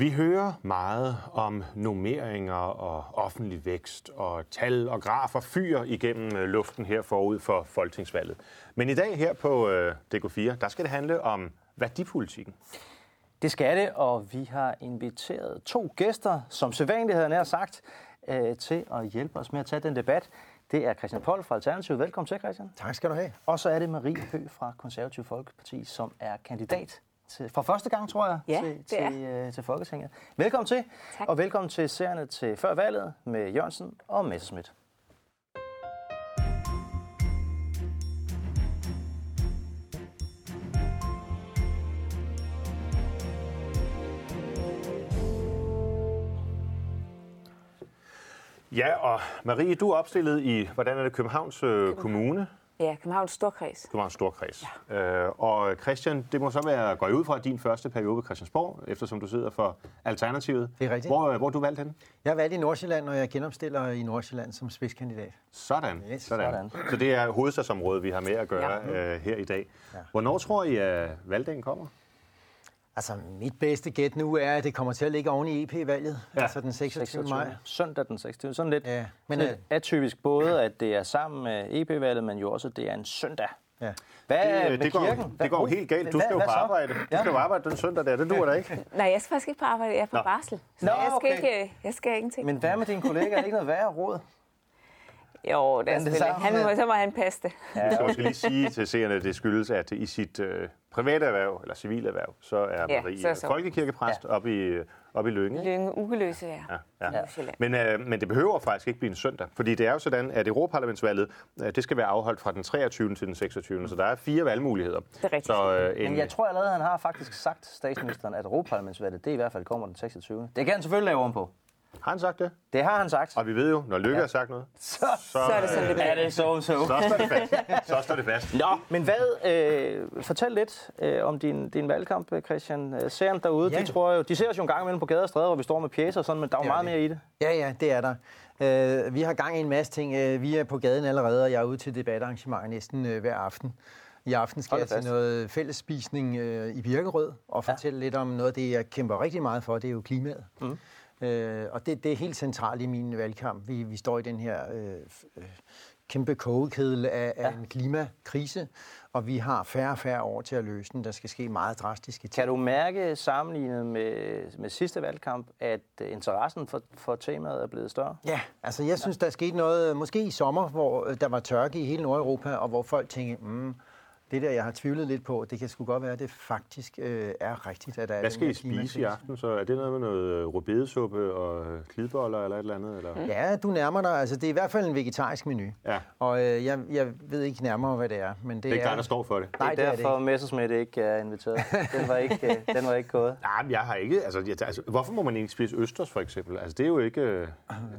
Vi hører meget om normeringer og offentlig vækst og tal og grafer fyr igennem luften her forud for folketingsvalget. Men i dag her på DK4, der skal det handle om værdipolitikken. Det skal det, og vi har inviteret to gæster, som sædvanligt havde jeg nær sagt, til at hjælpe os med at tage den debat. Det er Christian Polt fra Alternativet. Velkommen til, Christian. Tak skal du have. Og så er det Marie Høgh fra Konservativ Folkeparti, som er kandidat for første gang, tror jeg, ja, til Folketinget. Velkommen til, tak. Og velkommen til seerne til Før Valget med Jørgensen og Messerschmidt. Ja, og Marie, du er opstillet i, hvordan er det, Københavns Kommune? Ja, Københavns Storkreds. Københavns Storkreds. Ja. Og Christian, det må så være, går jeg ud fra, din første periode ved Christiansborg, eftersom du sidder for Alternativet. Det er rigtigt. Hvor er du valgt henne? Jeg er valgt i Nordsjælland, og jeg genopstiller i Nordsjælland som spidskandidat. Sådan. Yes. Sådan. Så det er hovedstadsområdet, vi har med at gøre her i dag. Ja. Hvornår tror I, at valgdagen kommer? Altså, mit bedste gæt nu er, at det kommer til at ligge oven i EP-valget, altså den 26. maj. Søndag den 26. Sådan lidt. Ja. Men det er typisk både, at det er sammen med EP-valget, men jo også, at det er en søndag. Ja. Det går helt galt. Du skal jo på arbejde. Du skal jo arbejde den søndag der. Det duer da ikke. Nej, jeg skal faktisk ikke på arbejde. Jeg er på barsel. Så jeg skal ingenting. Men hvad med dine kollegaer? Er det ikke noget værre råd? Jo, det er selvfølgelig. Så må han passe det. Ja. Så jeg skal lige sige til seerne, at det skyldes, at i sit private erhverv, eller civile erhverv, så er Marie folkekirkepræst oppe i Lyngge. Lyngge, Ugeløse, ja. Men det behøver faktisk ikke blive en søndag, fordi det er jo sådan, at Europaparlamentsvalget, det skal være afholdt fra den 23. til den 26. Så der er 4 valgmuligheder. Det er rigtigt. Så, men jeg tror allerede, han har faktisk sagt, statsministeren, at Europaparlamentsvalget, det i hvert fald kommer den 26. Det kan han selvfølgelig lave om på. Har han sagt det? Det har han sagt. Og vi ved jo, når Lykke har sagt noget, så er det sådan, det er det så. Så står det fast. Nå, men hvad? Fortæl lidt om din valgkamp, Christian. Seerne derude, de tror jo, de ser os jo en gang imellem på gader og stræder, hvor vi står med pjecer og sådan, men der er jo meget mere i det. Ja, det er der. Vi har gang i en masse ting. Vi er på gaden allerede, og jeg er ude til debatarrangementer næsten hver aften. I aften skal jeg til noget fællesspisning i Birkerød og fortælle lidt om noget af det, jeg kæmper rigtig meget for, det er jo klimaet. Mm. Og det er helt centralt i min valgkamp. Vi står i den her kæmpe kogekedel af en klimakrise, og vi har færre og færre år til at løse den. Der skal ske meget drastiske ting. Kan du mærke, sammenlignet med sidste valgkamp, at interessen for temaet er blevet større? Ja, altså jeg synes, der skete noget, måske i sommer, hvor der var tørke i hele Nordeuropa, og hvor folk tænkte, det der, jeg har tvivlet lidt på, det kan sgu godt være, at det faktisk er rigtigt, at der er. Hvad skal I spise i aften? Så er det noget med noget rødbedesuppe og klidboller eller et eller andet? Eller? Ja, du nærmer dig. Altså, det er i hvert fald en vegetarisk menu. Ja. Og jeg ved ikke nærmere, hvad det er. Men det er ikke dig, der står for det. Nej, det er derfor, at Messerschmidt ikke er inviteret. Den var ikke gået. Nej, men jeg har ikke. Altså, hvorfor må man ikke spise østers, for eksempel? Altså, det er jo ikke, det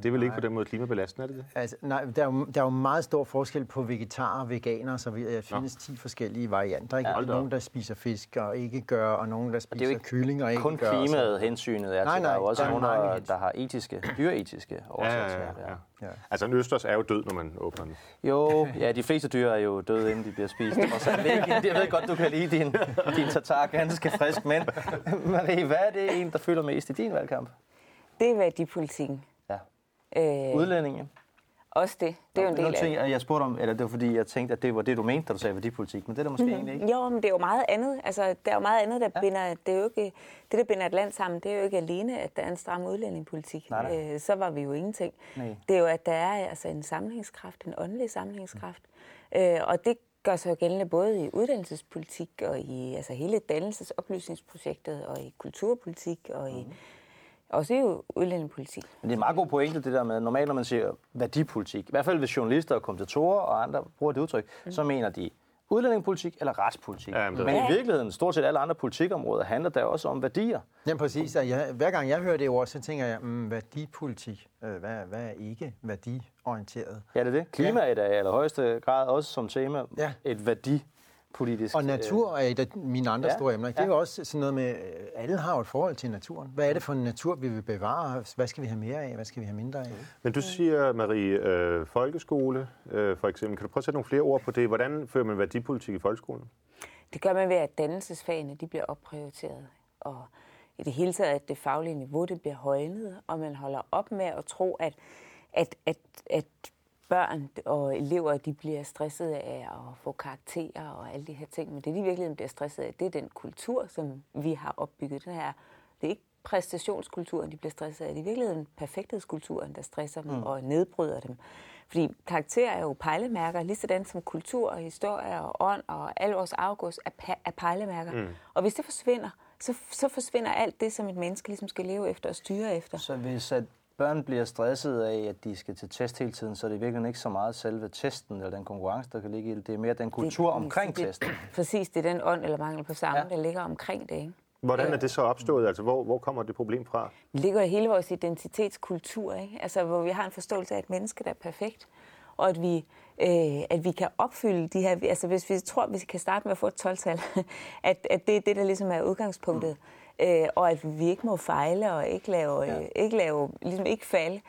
er vel ikke på den måde klimabelastende, er det? Altså, nej, der er jo meget stor forskel på vegetarer og veganer, så vi findes 10 forskellige varianter. Ikke? Ja, nogen, der spiser fisk og ikke gør, og nogen, der spiser kylling og ikke kun gør. Kun klimaet hensynet er til, der er jo også nogen, der har etiske, dyreetiske årsager til det. Altså en østers er jo død, når man åbner den. Jo, ja, de fleste dyr er jo døde, inden de bliver spist. Og så jeg ved godt, du kan lide din tartar, ganske frisk, men Marie, hvad er det der fylder mest i din valgkamp? Det er værdipolitikken. Ja. Udlændinge. Også det. Det er jo en del af ting, jeg spurgte om, eller det var fordi, jeg tænkte, at det var det, du mente, da du sagde værdipolitik, men det er der måske egentlig ikke. Jo, men det er jo meget andet. Altså, der er jo meget andet, der binder, det er jo ikke, det, der binder et land sammen, det er jo ikke alene, at der er en stram udlændingepolitik. Nej. Så var vi jo ingenting. Nej. Det er jo, at der er altså en sammenhængskraft, en åndelig sammenhængskraft. Og det gør sig jo gældende både i uddannelsespolitik og i altså hele dannelsesoplysningsprojektet og i kulturpolitik og i og så er jo udlændingepolitik. Men det er en meget god pointe, det der med, normalt når man siger værdipolitik, i hvert fald hvis journalister og kommentatorer og andre bruger det udtryk, så mener de udlændingepolitik eller retspolitik. Ja, men i virkeligheden, stort set alle andre politikområder, handler der også om værdier. Jamen præcis. Hver gang jeg hører det ord, så tænker jeg, værdipolitik, hvad er ikke værdiorienteret? Ja, det er det. Klimaet er i allerhøjeste grad også som tema et værdi. Politisk, og natur er et af mine andre store emner. Det er jo også sådan noget med, alle har et forhold til naturen. Hvad er det for en natur, vi vil bevare? Hvad skal vi have mere af? Hvad skal vi have mindre af? Men du siger, Marie, folkeskole for eksempel. Kan du prøve at sætte nogle flere ord på det? Hvordan fører man værdipolitik i folkeskolen? Det gør man ved, at dannelsesfagene de bliver opprioriteret. Og i det hele taget, at det faglige niveau, det bliver højnet, og man holder op med at tro, at børn og elever, de bliver stressede af at få karakterer og alle de her ting, men det, de virkelig bliver stressede af, det er den kultur, som vi har opbygget. Det her, det er ikke præstationskulturen, de bliver stresset af. Det er i virkeligheden perfekthedskulturen, der stresser dem og nedbryder dem. Fordi karakterer er jo pejlemærker, lige sådan som kultur og historie og ånd og al vores afgås er pejlemærker. Og hvis det forsvinder, så forsvinder alt det, som et menneske ligesom skal leve efter og styre efter. Så hvis at børn bliver stresset af, at de skal til test hele tiden, så er det virkelig ikke så meget selve testen eller den konkurrence, der kan ligge i det. Det er mere den kultur omkring testen. Præcis, det er den ånd eller mangel på sammen, der ligger omkring det, ikke? Hvordan er det så opstået? Altså, hvor kommer det problem fra? Det ligger i hele vores identitetskultur, ikke? Altså, hvor vi har en forståelse af et menneske, der er perfekt, og at vi kan opfylde de her... Altså, hvis vi kan starte med at få et 12-tal, at det er det, der ligesom er udgangspunktet, og at vi ikke må fejle og ikke falde,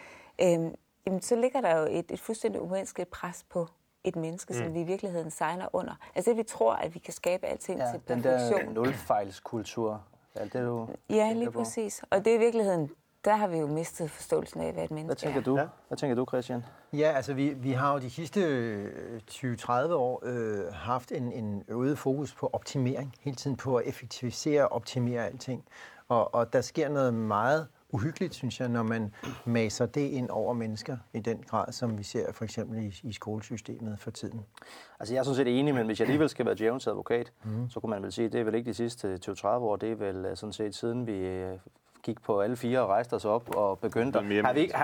jamen, så ligger der jo et fuldstændig umenneskeligt pres på et menneske, som vi i virkeligheden sejler under. Altså det, vi tror, at vi kan skabe alting til perfektion. Den der nulfejlskultur. Ja, det er jo... Ja, lige præcis. Og det er i virkeligheden, der har vi jo mistet forståelsen af, hvad et menneske er. Hvad tænker du, Christian? Ja, altså vi har jo de sidste 20-30 år haft en øget fokus på optimering. Hele tiden på at effektivisere og optimere alting. Og der sker noget meget uhyggeligt, synes jeg, når man maser det ind over mennesker i den grad, som vi ser for eksempel i skolesystemet for tiden. Altså jeg er sådan set enig, men hvis jeg alligevel skal være djævelens advokat, så kunne man vel sige, at det er vel ikke de sidste 20-30 år, det er vel sådan set siden vi gik på alle fire og rejste os op og begyndte.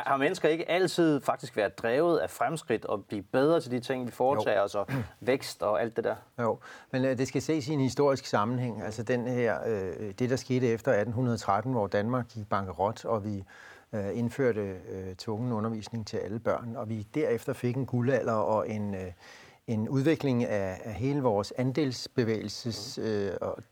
Har mennesker ikke altid faktisk været drevet af fremskridt og blive bedre til de ting, vi foretager os, og vækst og alt det der? Jo, men det skal ses i en historisk sammenhæng. Altså den her, det, der skete efter 1813, hvor Danmark gik bankerot, og vi indførte tvungen undervisning til alle børn, og vi derefter fik en guldalder og en udvikling af hele vores andelsbevægelses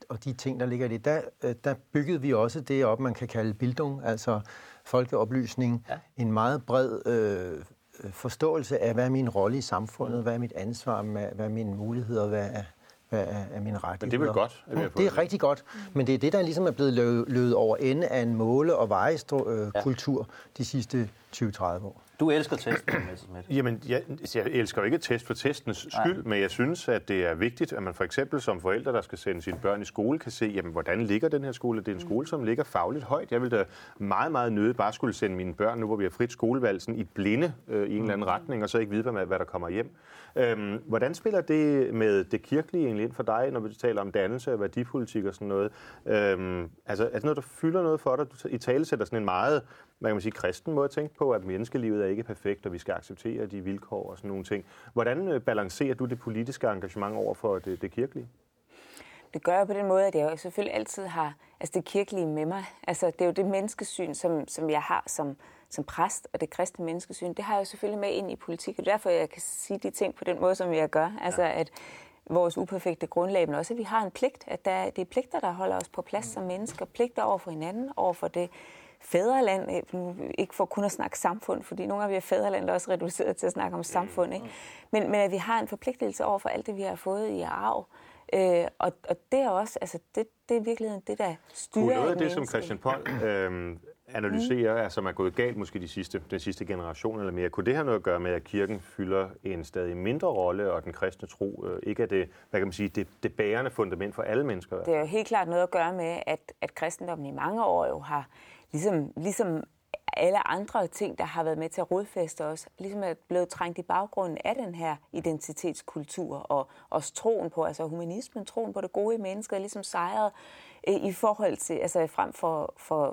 og de ting, der ligger i det. Der byggede vi også det op, man kan kalde bildung, altså folkeoplysning. Ja. En meget bred forståelse af, hvad er min rolle i samfundet, hvad er mit ansvar, hvad er mine muligheder, hvad er mine rettigheder. Men det er vel godt? Det er rigtig godt, men det er det, der ligesom er blevet løbet over ende af en måle- og vejekultur de sidste 20-30 år. Du elsker testen, Messerschmidt. Jamen, jeg elsker ikke test for testens skyld, men jeg synes, at det er vigtigt, at man for eksempel som forældre, der skal sende sine børn i skole, kan se, jamen, hvordan ligger den her skole? Det er en skole, som ligger fagligt højt. Jeg ville da meget, meget nøde bare skulle sende mine børn, nu hvor vi har frit skolevalg, sådan i blinde i en eller anden retning, og så ikke vide, hvad der kommer hjem. Hvordan spiller det med det kirkelige egentlig ind for dig, når vi taler om dannelse og værdipolitik og sådan noget? Altså, er det noget, der fylder noget for dig? Du italesætter sådan en meget... Man kan sige, kristen måde at tænke på, at menneskelivet er ikke perfekt, og vi skal acceptere de vilkår og sådan nogle ting. Hvordan balancerer du det politiske engagement over for det kirkelige? Det gør jeg på den måde, at jeg selvfølgelig altid har det kirkelige med mig. Altså, det er jo det menneskesyn, som jeg har som præst, og det kristne menneskesyn, det har jeg selvfølgelig med ind i politik, og derfor jeg kan sige de ting på den måde, som jeg gør. Altså, at vores uperfekte grundlag, men også, at vi har en pligt, at det er pligter, der holder os på plads som mennesker, pligter over for hinanden, over for det fædreland, ikke for kun at snakke samfund, fordi nogle af vi er fædreland, der også reduceret til at snakke om samfund, ikke? Men at vi har en forpligtelse over for alt det, vi har fået i arv, og det er også, altså det er virkeligheden det, der styrer en menneske. Noget af det, som Christian Polt analyserer, som er gået galt måske den sidste generation eller mere, kunne det have noget at gøre med, at kirken fylder en stadig mindre rolle, og den kristne tro ikke er det, hvad kan man sige, det bærende fundament for alle mennesker? Det er jo helt klart noget at gøre med, at kristendommen i mange år jo har ligesom alle andre ting, der har været med til at rodfæste os, ligesom er blevet trængt i baggrunden af den her identitetskultur, og også troen på, altså humanismen, troen på det gode i mennesket, ligesom sejret i forhold til, altså frem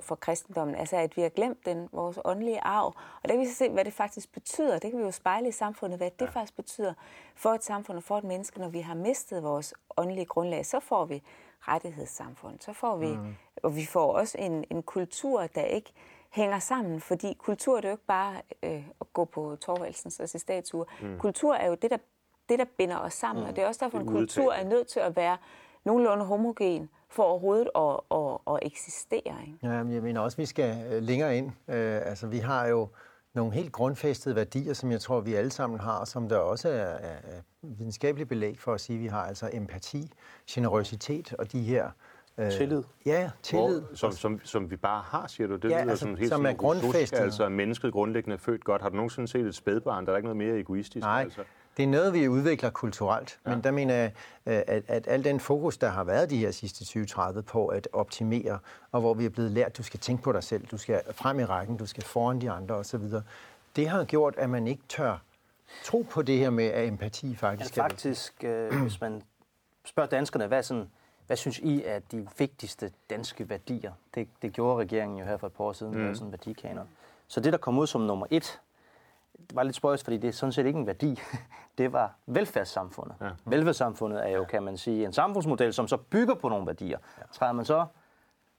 for kristendommen, altså at vi har glemt vores åndelige arv, og der kan vi se, hvad det faktisk betyder, det kan vi jo spejle i samfundet, hvad det faktisk betyder for et samfund og for et menneske, når vi har mistet vores åndelige grundlag, så får vi rettighedssamfund, så får vi, og vi får også en kultur, der ikke hænger sammen, fordi kultur det er jo ikke bare at gå på Torvaldsens og se statuer. Kultur er jo det, der binder os sammen, og det er også derfor, en kultur er nødt til at være nogenlunde homogen for overhovedet at eksistere. Ikke? Ja, men jeg mener også, at vi skal længere ind. Altså, vi har jo nogle helt grundfæstede værdier, som jeg tror, vi alle sammen har, som der også er videnskabeligt belæg for at sige, at vi har altså empati, generøsitet og de her Tillid? Ja, tillid. Hvor, som vi bare har, siger du. Det ja, lyder altså, sådan helt som er grundfæstet. Altså mennesket grundlæggende født godt. Har du nogensinde set et spædbarn, der er ikke noget mere egoistisk? Nej, altså? Det er noget, vi udvikler kulturelt. Ja. Men der mener jeg, at al den fokus, der har været de her sidste 20-30 på at optimere, og hvor vi er blevet lært, at du skal tænke på dig selv, du skal frem i rækken, du skal foran de andre osv., det har gjort, at man ikke tør tro på det her med, at empati faktisk... Ja, faktisk, hvis man spørger danskerne, hvad synes I er de vigtigste danske værdier? Det gjorde regeringen jo her for et par år siden, med sådan en værdikanon. Så det, der kom ud som nummer 1, det var lidt spøjst, fordi det er sådan set ikke en værdi. Det var velfærdssamfundet. Ja. Velfærdssamfundet er jo, kan man sige, en samfundsmodel, som så bygger på nogle værdier. Træder man så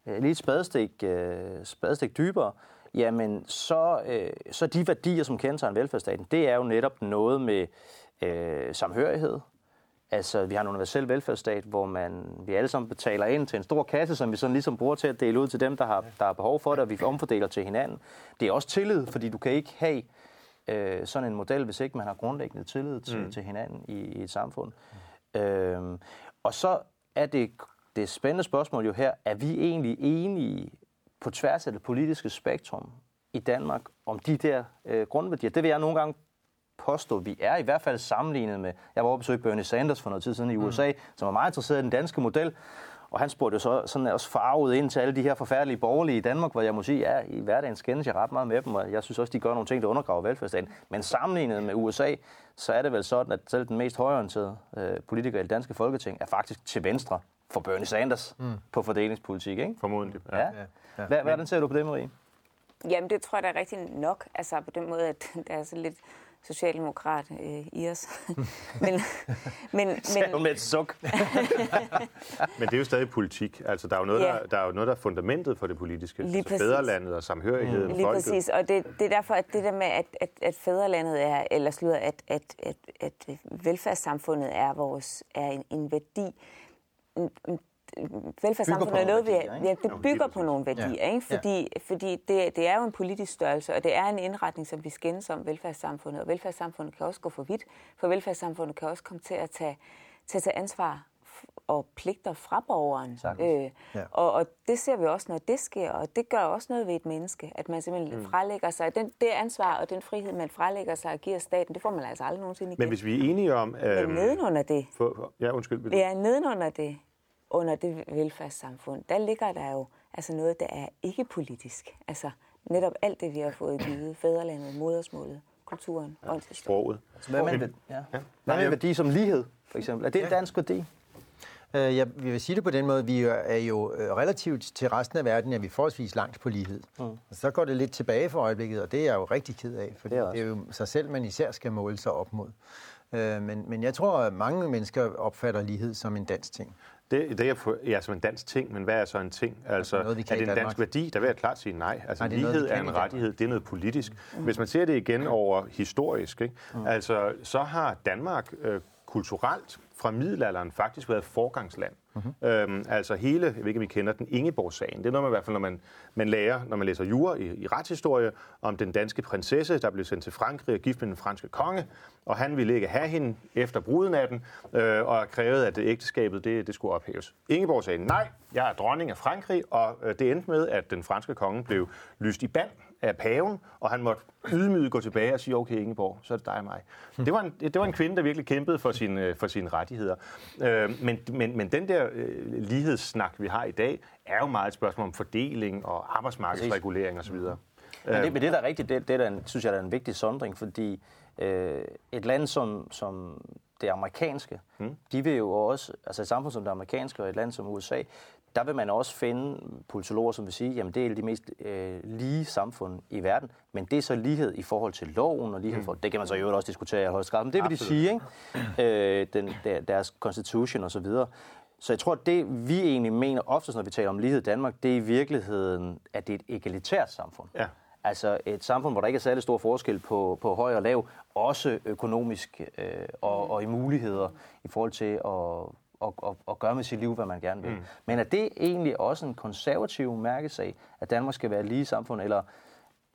lige et spadestik dybere, jamen så de værdier, som kendetegner velfærdsstaten, det er jo netop noget med samhørighed. Altså, vi har en universel velfærdsstat, hvor vi alle sammen betaler ind til en stor kasse, som vi sådan ligesom bruger til at dele ud til dem, der har behov for det, og vi omfordeler til hinanden. Det er også tillid, fordi du kan ikke have sådan en model, hvis ikke man har grundlæggende tillid til hinanden i et samfund. Og så er det spændende spørgsmål jo her, er vi egentlig enige på tværs af det politiske spektrum i Danmark om de der grundværdier? Det vil jeg nogle gange påstå, vi er i hvert fald sammenlignet med, jeg var oppe og besøgte Bernie Sanders for noget tid siden i USA, som var meget interesseret i den danske model, og han spurgte jo så sådan også farvet ind til alle de her forfærdelige borgerlige i Danmark, hvor jeg må sige, ja, i hverdagen skændes jeg ret meget med dem, og jeg synes også, de gør nogle ting, der undergraver velfærdsstaten. Men sammenlignet med USA, så er det vel sådan, at selv den mest højreorienterede politiker i det danske folketing er faktisk til venstre for Bernie Sanders på fordelingspolitik, ikke? Formodentlig. Ja. Hvordan ser du på det, Marie? Jamen, det tror jeg, der er rigtig nok. Altså på den måde, at der er så lidt socialdemokrat i os. men med et suk. Men det er jo stadig politik. Altså, der er jo noget, der er fundamentet for det politiske. Altså, fædrelandet og samhørigheden. Lige folket. Præcis, og det er derfor, at det der med, at fædrelandet er, eller slutter, at velfærdssamfundet er en værdi. Velfærdssamfundet er noget, det bygger på nogle værdier, ikke? Fordi det er jo en politisk størrelse, og det er en indretning, som vi skændes om, velfærdssamfundet. Og velfærdssamfundet kan også gå for vidt, for velfærdssamfundet kan også komme til at tage ansvar og pligter fra borgeren. Og det ser vi også, når det sker, og det gør også noget ved et menneske, at man simpelthen frelægger sig. Det ansvar og den frihed, man frelægger sig og giver staten, det får man altså aldrig nogensinde igen. Men hvis vi er enige om... Men nedenunder det... nedenunder det... Under det velfærdssamfund, der ligger der jo altså noget, der er ikke politisk. Altså netop alt det, vi har fået givet, fædrelandet, modersmålet, kulturen, åndshistorie. Sproget. Hvad med værdi som lighed, for eksempel? Er det en dansk værdi? Jeg vil sige det på den måde, vi er jo relativt til resten af verden, at vi forholdsvis langt på lighed. Så går det lidt tilbage for øjeblikket, og det er jeg jo rigtig ked af, for det er jo sig selv, man især skal måle sig op mod. Men jeg tror, at mange mennesker opfatter lighed som en dansk ting. Det er som en dansk ting, men hvad er så en ting? Altså, noget, er det en dansk værdi? Der vil jeg klart sige nej. Altså, lighed er en rettighed, det er noget politisk. Hvis man ser det igen over historisk, ikke? Altså, så har Danmark kulturelt fra middelalderen faktisk været forgangsland. Altså hele, jeg ved ikke, om I kender den, Ingeborgssagen. Det er noget, man i hvert fald, når man lærer, når man læser jura i retshistorie, om den danske prinsesse, der blev sendt til Frankrig og gift med den franske konge, og han ville ikke have hende efter brudenatten, og krævede, at ægteskabet, det skulle ophæves. Ingeborgssagen, nej, jeg er dronning af Frankrig, og det endte med, at den franske konge blev lyst i band af paven, og han måtte ydmygt gå tilbage og sige, okay Ingeborg, så er det dig og mig. Det var en kvinde, der virkelig kæmpede for sine rettigheder. Men den der lighedssnak, vi har i dag, er jo meget et spørgsmål om fordeling og arbejdsmarkedsregulering osv. Men det, der er rigtigt, synes jeg, der er en vigtig sondring, fordi et land som det amerikanske, de vil jo også, altså et samfund som det amerikanske og et land som USA, der vil man også finde politologer, som vil sige, jamen det er de mest lige samfund i verden, men det er så lighed i forhold til loven og lighed for... Det kan man så i øvrigt også diskutere i højst grad, men det vil de sige, ikke? Deres constitution og så videre. Så jeg tror, at det vi egentlig mener oftest, når vi taler om lighed i Danmark, det er i virkeligheden, at det er et egalitært samfund. Ja. Altså et samfund, hvor der ikke er særlig stor forskel på høj og lav, også økonomisk og i muligheder i forhold til at... Og gøre med sit liv, hvad man gerne vil. Men er det egentlig også en konservativ mærkesag, at Danmark skal være et lige samfund, eller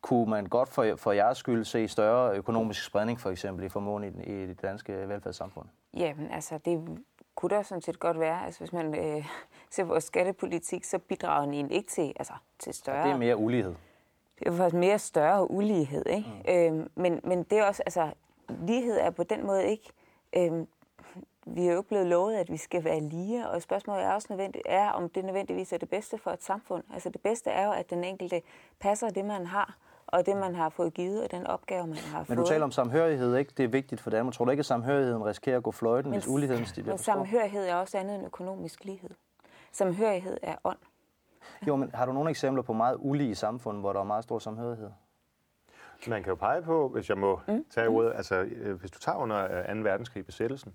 kunne man godt for jeres skyld se større økonomisk spredning, for eksempel, i formåen i det danske velfærdssamfund? Jamen, altså, det kunne der sådan set godt være. Altså, hvis man ser vores skattepolitik, så bidrager den egentlig ikke til, altså, til større... Og det er mere ulighed. Det er faktisk mere større ulighed, ikke? Mm. Men det er også... Altså, lighed er på den måde ikke... Vi er jo ikke blevet lovet, at vi skal være lige, og spørgsmålet er også nødvendigt, er, om det nødvendigvis er det bedste for et samfund. Altså det bedste er jo, at den enkelte passer det, man har, og det, man har fået givet, og den opgave, man har fået. Men du taler om samhørighed, ikke? Det er vigtigt for Danmark. Tror du ikke, at samhørigheden risikerer at gå fløjten, hvis uligheden stiger? Men samhørighed er også andet end økonomisk lighed. Samhørighed er ånd. Jo, men har du nogle eksempler på meget ulige samfund, hvor der er meget stor samhørighed? Man kan jo pege på, hvis jeg må tage ordet, altså hvis du tager under 2. verdenskrig besættelsen,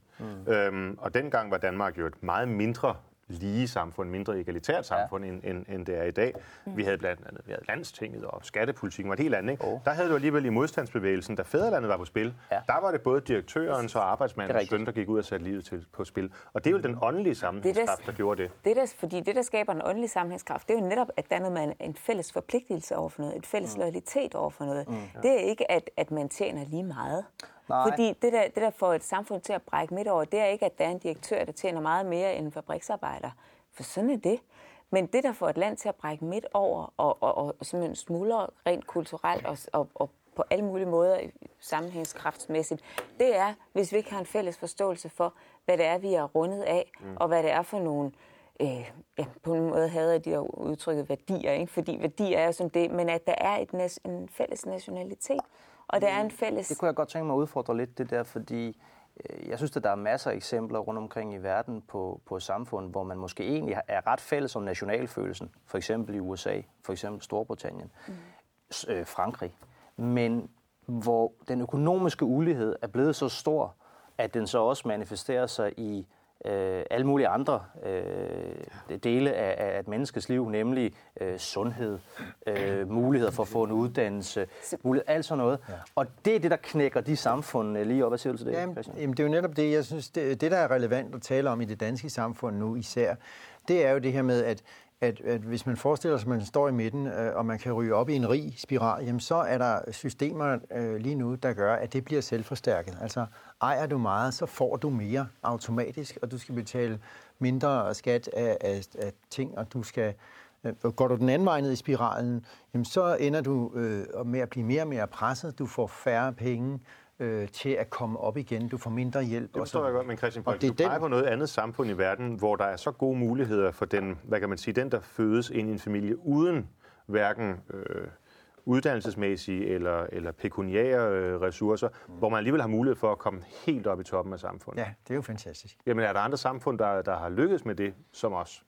og dengang var Danmark jo et meget mindre lige samfund, mindre egalitært samfund, end det er i dag. Vi havde blandt andet landstinget, og skattepolitikken var et helt andet, ikke? Der havde du alligevel i modstandsbevægelsen, da fædrelandet var på spil, der var det både direktørens og arbejdsmandens skøn, der gik ud og satte livet til på spil. Og det er jo den åndelige sammenhængskraft, der gjorde det. Fordi det, der skaber en åndelig sammenhængskraft, det er jo netop, at der er noget, en fælles forpligtelse over for noget, en fælles loyalitet over for noget. Det er ikke, at man tjener lige meget. Nej. Fordi det der får et samfund til at brække midt over, det er ikke, at der er en direktør, der tjener meget mere end en fabriksarbejder. For sådan er det. Men det, der får et land til at brække midt over og simpelthen smuldre rent kulturelt og på alle mulige måder sammenhængskraftsmæssigt, det er, hvis vi ikke har en fælles forståelse for, hvad det er, vi er rundet af, og hvad det er for nogle... på en måde hader de at udtrykke værdier, ikke? Fordi værdier er jo som det, men at der er en fælles nationalitet. Og der er en fælles... Det kunne jeg godt tænke mig at udfordre lidt, det der, fordi jeg synes, at der er masser af eksempler rundt omkring i verden på samfund, hvor man måske egentlig er ret fælles om nationalfølelsen. For eksempel i USA, for eksempel Storbritannien, Frankrig. Men hvor den økonomiske ulighed er blevet så stor, at den så også manifesterer sig i alle mulige andre dele af et menneskes liv, nemlig sundhed, muligheder for at få en uddannelse, alt sådan noget. Ja. Og det er det, der knækker de samfund lige op. Hvad siger du til det? Jamen, det er jo netop det, jeg synes, det der er relevant at tale om i det danske samfund nu især, det er jo det her med, at hvis man forestiller sig, at man står i midten, og man kan ryge op i en rig spiral, jamen så er der systemer lige nu, der gør, at det bliver selvforstærket. Altså ejer du meget, så får du mere automatisk, og du skal betale mindre skat af ting, og du skal... Går du den anden vej ned i spiralen, jamen så ender du med at blive mere og mere presset, du får færre penge til at komme op igen. Du får mindre hjælp. Det forstår jeg godt, men Christian Polt, du peger på noget andet samfund i verden, hvor der er så gode muligheder for den, hvad kan man sige, den der fødes ind i en familie uden hverken uddannelsesmæssige eller pekuniære ressourcer, hvor man alligevel har mulighed for at komme helt op i toppen af samfundet. Ja, det er jo fantastisk. Jamen er der andre samfund, der har lykkes med det som os?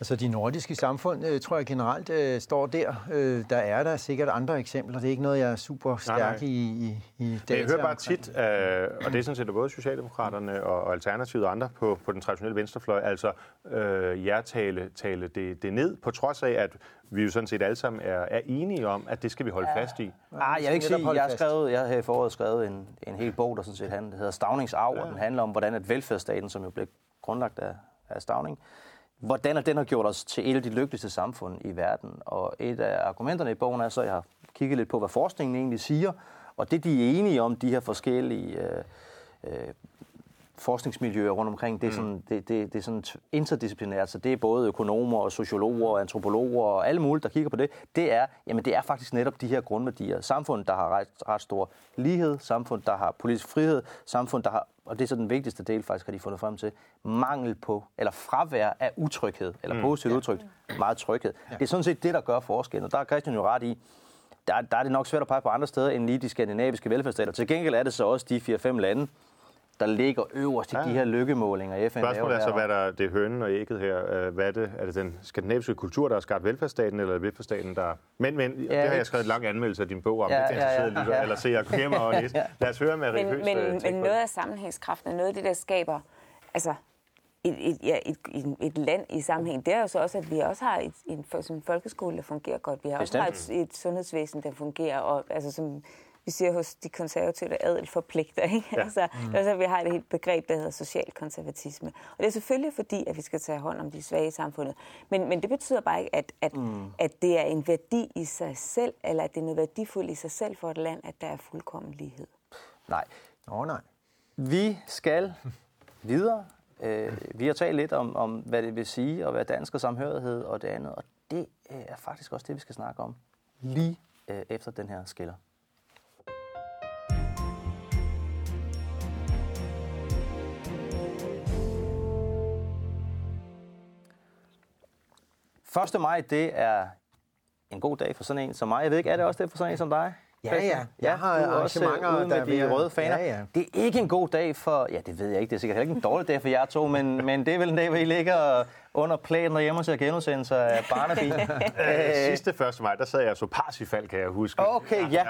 Altså de nordiske samfund, tror jeg generelt, står der. Der er der sikkert andre eksempler. Det er ikke noget, jeg er super stærk i data. Jeg hører bare tit, og det er sådan set både Socialdemokraterne og Alternativet og andre på den traditionelle venstrefløj, altså jer tale det ned, på trods af, at vi jo sådan set alle sammen er enige om, at det skal vi holde fast i. Jeg vil ikke sige, jeg har i foråret skrevet en hel bog, der sådan set handler, der hedder Stavningsarv, og den handler om, hvordan at velfærdsstaten, som jo blev grundlagt af Stauning, hvordan den har gjort os til et af de lykkeligste samfund i verden. Og et af argumenterne i bogen er så, at jeg har kigget lidt på, hvad forskningen egentlig siger, og det, de er enige om, de her forskellige forskningsmiljøer rundt omkring, det er sådan, det er sådan interdisciplinært, så det er både økonomer og sociologer og antropologer og alle mulige, der kigger på det, det er faktisk netop de her grundværdier. Samfund, der har ret stor lighed, samfund, der har politisk frihed, samfund, der har, og det er så den vigtigste del faktisk, har de fundet frem til, mangel på, eller fravær af utryghed, eller positivt udtrykt, meget tryghed. Ja. Det er sådan set det, der gør forskellen, og der er Christian jo ret i, der er det nok svært at pege på andre steder, end lige de skandinaviske velfærdsstater. Til gengæld er det så også de 4-5 lande, der ligger øverst i de her lykkemålinger i FN. Spørgsmålet er så, hvad der det er hønen og ægget her. Hvad er det? Er det den skandinaviske kultur, der har skabt velfærdsstaten, eller er det velfærdsstaten, der... Men, det har jeg skrevet en lang anmeldelse af din bog om. Eller se, jeg kunne og læse. Lad os høre Marie Høghs. Men noget af sammenhængskraften er noget af det, der skaber... Altså, et land i sammenhæng, det er jo så også, at vi også har en folkeskole, der fungerer godt. Vi har bestemt. Også et sundhedsvæsen, der fungerer, og altså som... Vi siger hos de konservative, der adel forpligter, ikke? Ja. Altså, vi har et helt begreb, der hedder social konservatisme. Og det er selvfølgelig fordi, at vi skal tage hånd om de svage i samfundet. Men det betyder bare ikke, at det er en værdi i sig selv, eller at det er noget værdifuldt i sig selv for et land, at der er fuldkommen lighed. Nej. Vi skal videre. Vi har talt lidt om, hvad det vil sige at være dansk og samhørighed og det andet, og det er faktisk også det, vi skal snakke om lige efter den her skiller. Første maj, det er en god dag for sådan en som mig. Jeg ved ikke, er det også det for sådan en som dig? Ja. Jeg har også mange med de røde faner. Ja. Det er ikke en god dag for... Ja, det ved jeg ikke. Det er sikkert ikke en dårlig dag for jer to, men det er vel en dag, hvor I ligger under planen og hjemme til at genudsende sig af Barnaby. Sidste 1. maj, der sad jeg så parsifald, kan jeg huske. Okay, ja.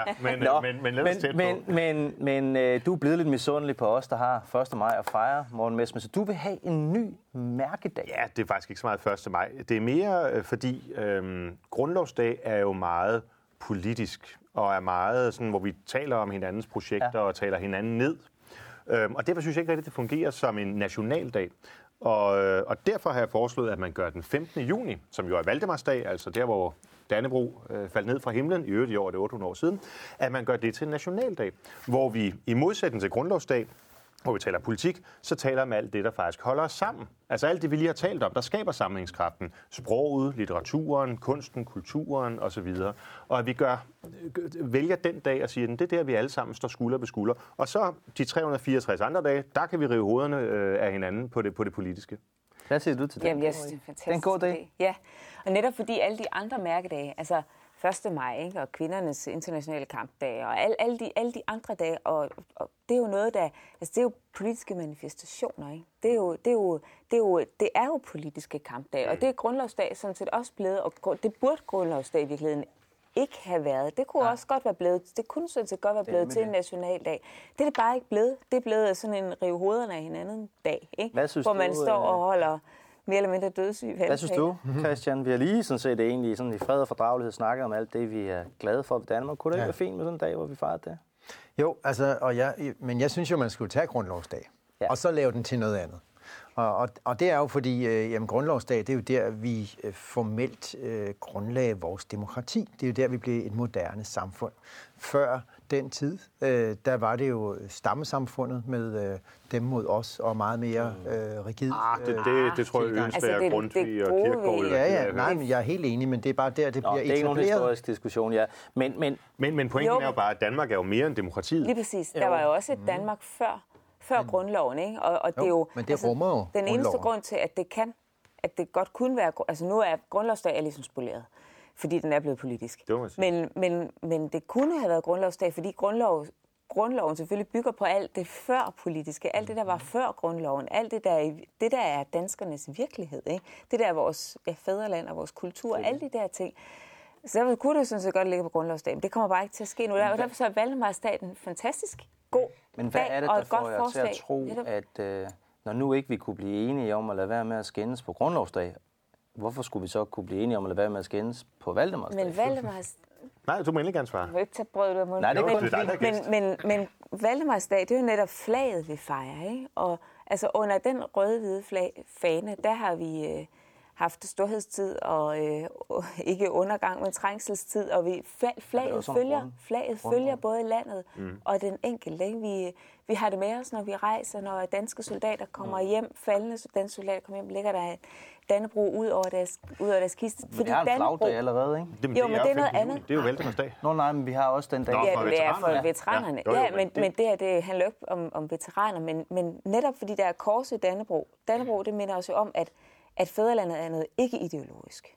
Men du er blevet lidt misundelig på os, der har 1. maj og fejrer Morten Messerschmidt, så du vil have en ny mærkedag. Ja, det er faktisk ikke så meget 1. maj. Det er mere, fordi grundlovsdag er jo meget politisk og er meget sådan, hvor vi taler om hinandens projekter og taler hinanden ned. Og derfor synes jeg ikke rigtig, det fungerer som en nationaldag. Og derfor har jeg foreslået, at man gør den 15. juni, som jo er Valdemarsdag, altså der, hvor Dannebrog faldt ned fra himlen, i øvrigt i år, det er 800 år siden, at man gør det til en nationaldag, hvor vi i modsætning til grundlovsdag, hvor vi taler politik, så taler om alt det, der faktisk holder os sammen. Altså alt det, vi lige har talt om, der skaber sammenhængskraften. Sproget, litteraturen, kunsten, kulturen osv. Og at vi vælger den dag og siger, at det er der, vi alle sammen står skulder ved skulder. Og så de 364 andre dage, der kan vi rive hovederne af hinanden på det politiske. Hvad siger du til det? Jamen, jeg synes, det er en fantastisk dag. Ja, og netop fordi alle de andre mærkedage, altså 1. maj, ikke? Og kvindernes internationale kampdag, og alle de andre dage, og det er jo noget, der... Altså, det er jo politiske manifestationer, ikke? Det er jo politiske kampdage, og det er grundlovsdag sådan set også blevet, og det burde grundlovsdag i virkeligheden ikke have været. Det kunne også godt være blevet, det kunne sådan set godt være blevet til en nationaldag. Det er det bare ikke blevet. Det er blevet sådan en rive hovederne af hinanden dag, ikke? Hvor man står og holder... mere eller mindre dødssyg. Hvad synes du, Christian? Vi har lige sådan set egentlig sådan i fred og fordragelighed snakket om alt det, vi er glade for ved Danmark. Kunne det ikke være fint med sådan en dag, hvor vi fejrer det? Jo, altså, men jeg synes jo, man skulle tage grundlovsdag, og så lave den til noget andet. Og det er jo fordi, grundlovsdag, det er jo der, vi formelt grundlagde vores demokrati. Det er jo der, vi blev et moderne samfund. Før den tid, der var det jo stammesamfundet med dem mod os, og meget mere rigid. Det tror jeg Ønsberg, Grundtvig og Kirkegård. Ja, nej, men jeg er helt enig, men det er bare der, det bliver etableret. Det er ikke nogen historisk diskussion, ja. Men pointen er jo bare, at Danmark er jo mere end demokratiet. Lige præcis. Der var jo også et Danmark før grundloven, ikke? Og det er jo, men det altså, rummer jo den eneste grund til, at det godt kunne være... Altså nu er grundlovsdag ligesom spoleret, fordi den er blevet politisk. Men det kunne have været grundlovsdag, fordi grundloven selvfølgelig bygger på alt det før politiske, alt det, der var før grundloven, alt det, der er danskernes virkelighed, ikke? Det der er vores fædreland og vores kultur, alle de der ting. Så derfor kunne det sådan set godt ligge på grundlovsdagen, men det kommer bare ikke til at ske nu. Og derfor så er Valdemarsdagen fantastisk god. Men hvad er det, der får jer til at tro, at når nu ikke vi kunne blive enige om at lade være med at skændes på grundlovsdag, hvorfor skulle vi så kunne blive enige om at lade være med at skændes på Valdemarsdag? Men Valdemarsdag... Nej, du må endelig gerne svare. Du må ikke tage brødet af munden. Nej, det er ikke. Men Valdemarsdag, det er jo netop flaget, vi fejrer, ikke? Og altså under den røde-hvide fane, der har vi... haft storhedstid og ikke undergang, men trængselstid, og vi flaget følger både landet og den enkelte. Ikke? Vi har det med os, når vi rejser, når danske soldater kommer hjem, faldende danske soldater kommer hjem, ligger der Dannebrog ud over deres kiste. Vi har en flagdag allerede, ikke? Jo, men det er noget andet. Det er jo Valdemarsdag. Nej, men vi har også den dag. Ja, det er for veteranerne. Ja, men det handler jo ikke om veteraner, men netop fordi der er korset i Dannebrog. Dannebrog, det minder os jo om, at fædrelandet er noget ikke ideologisk.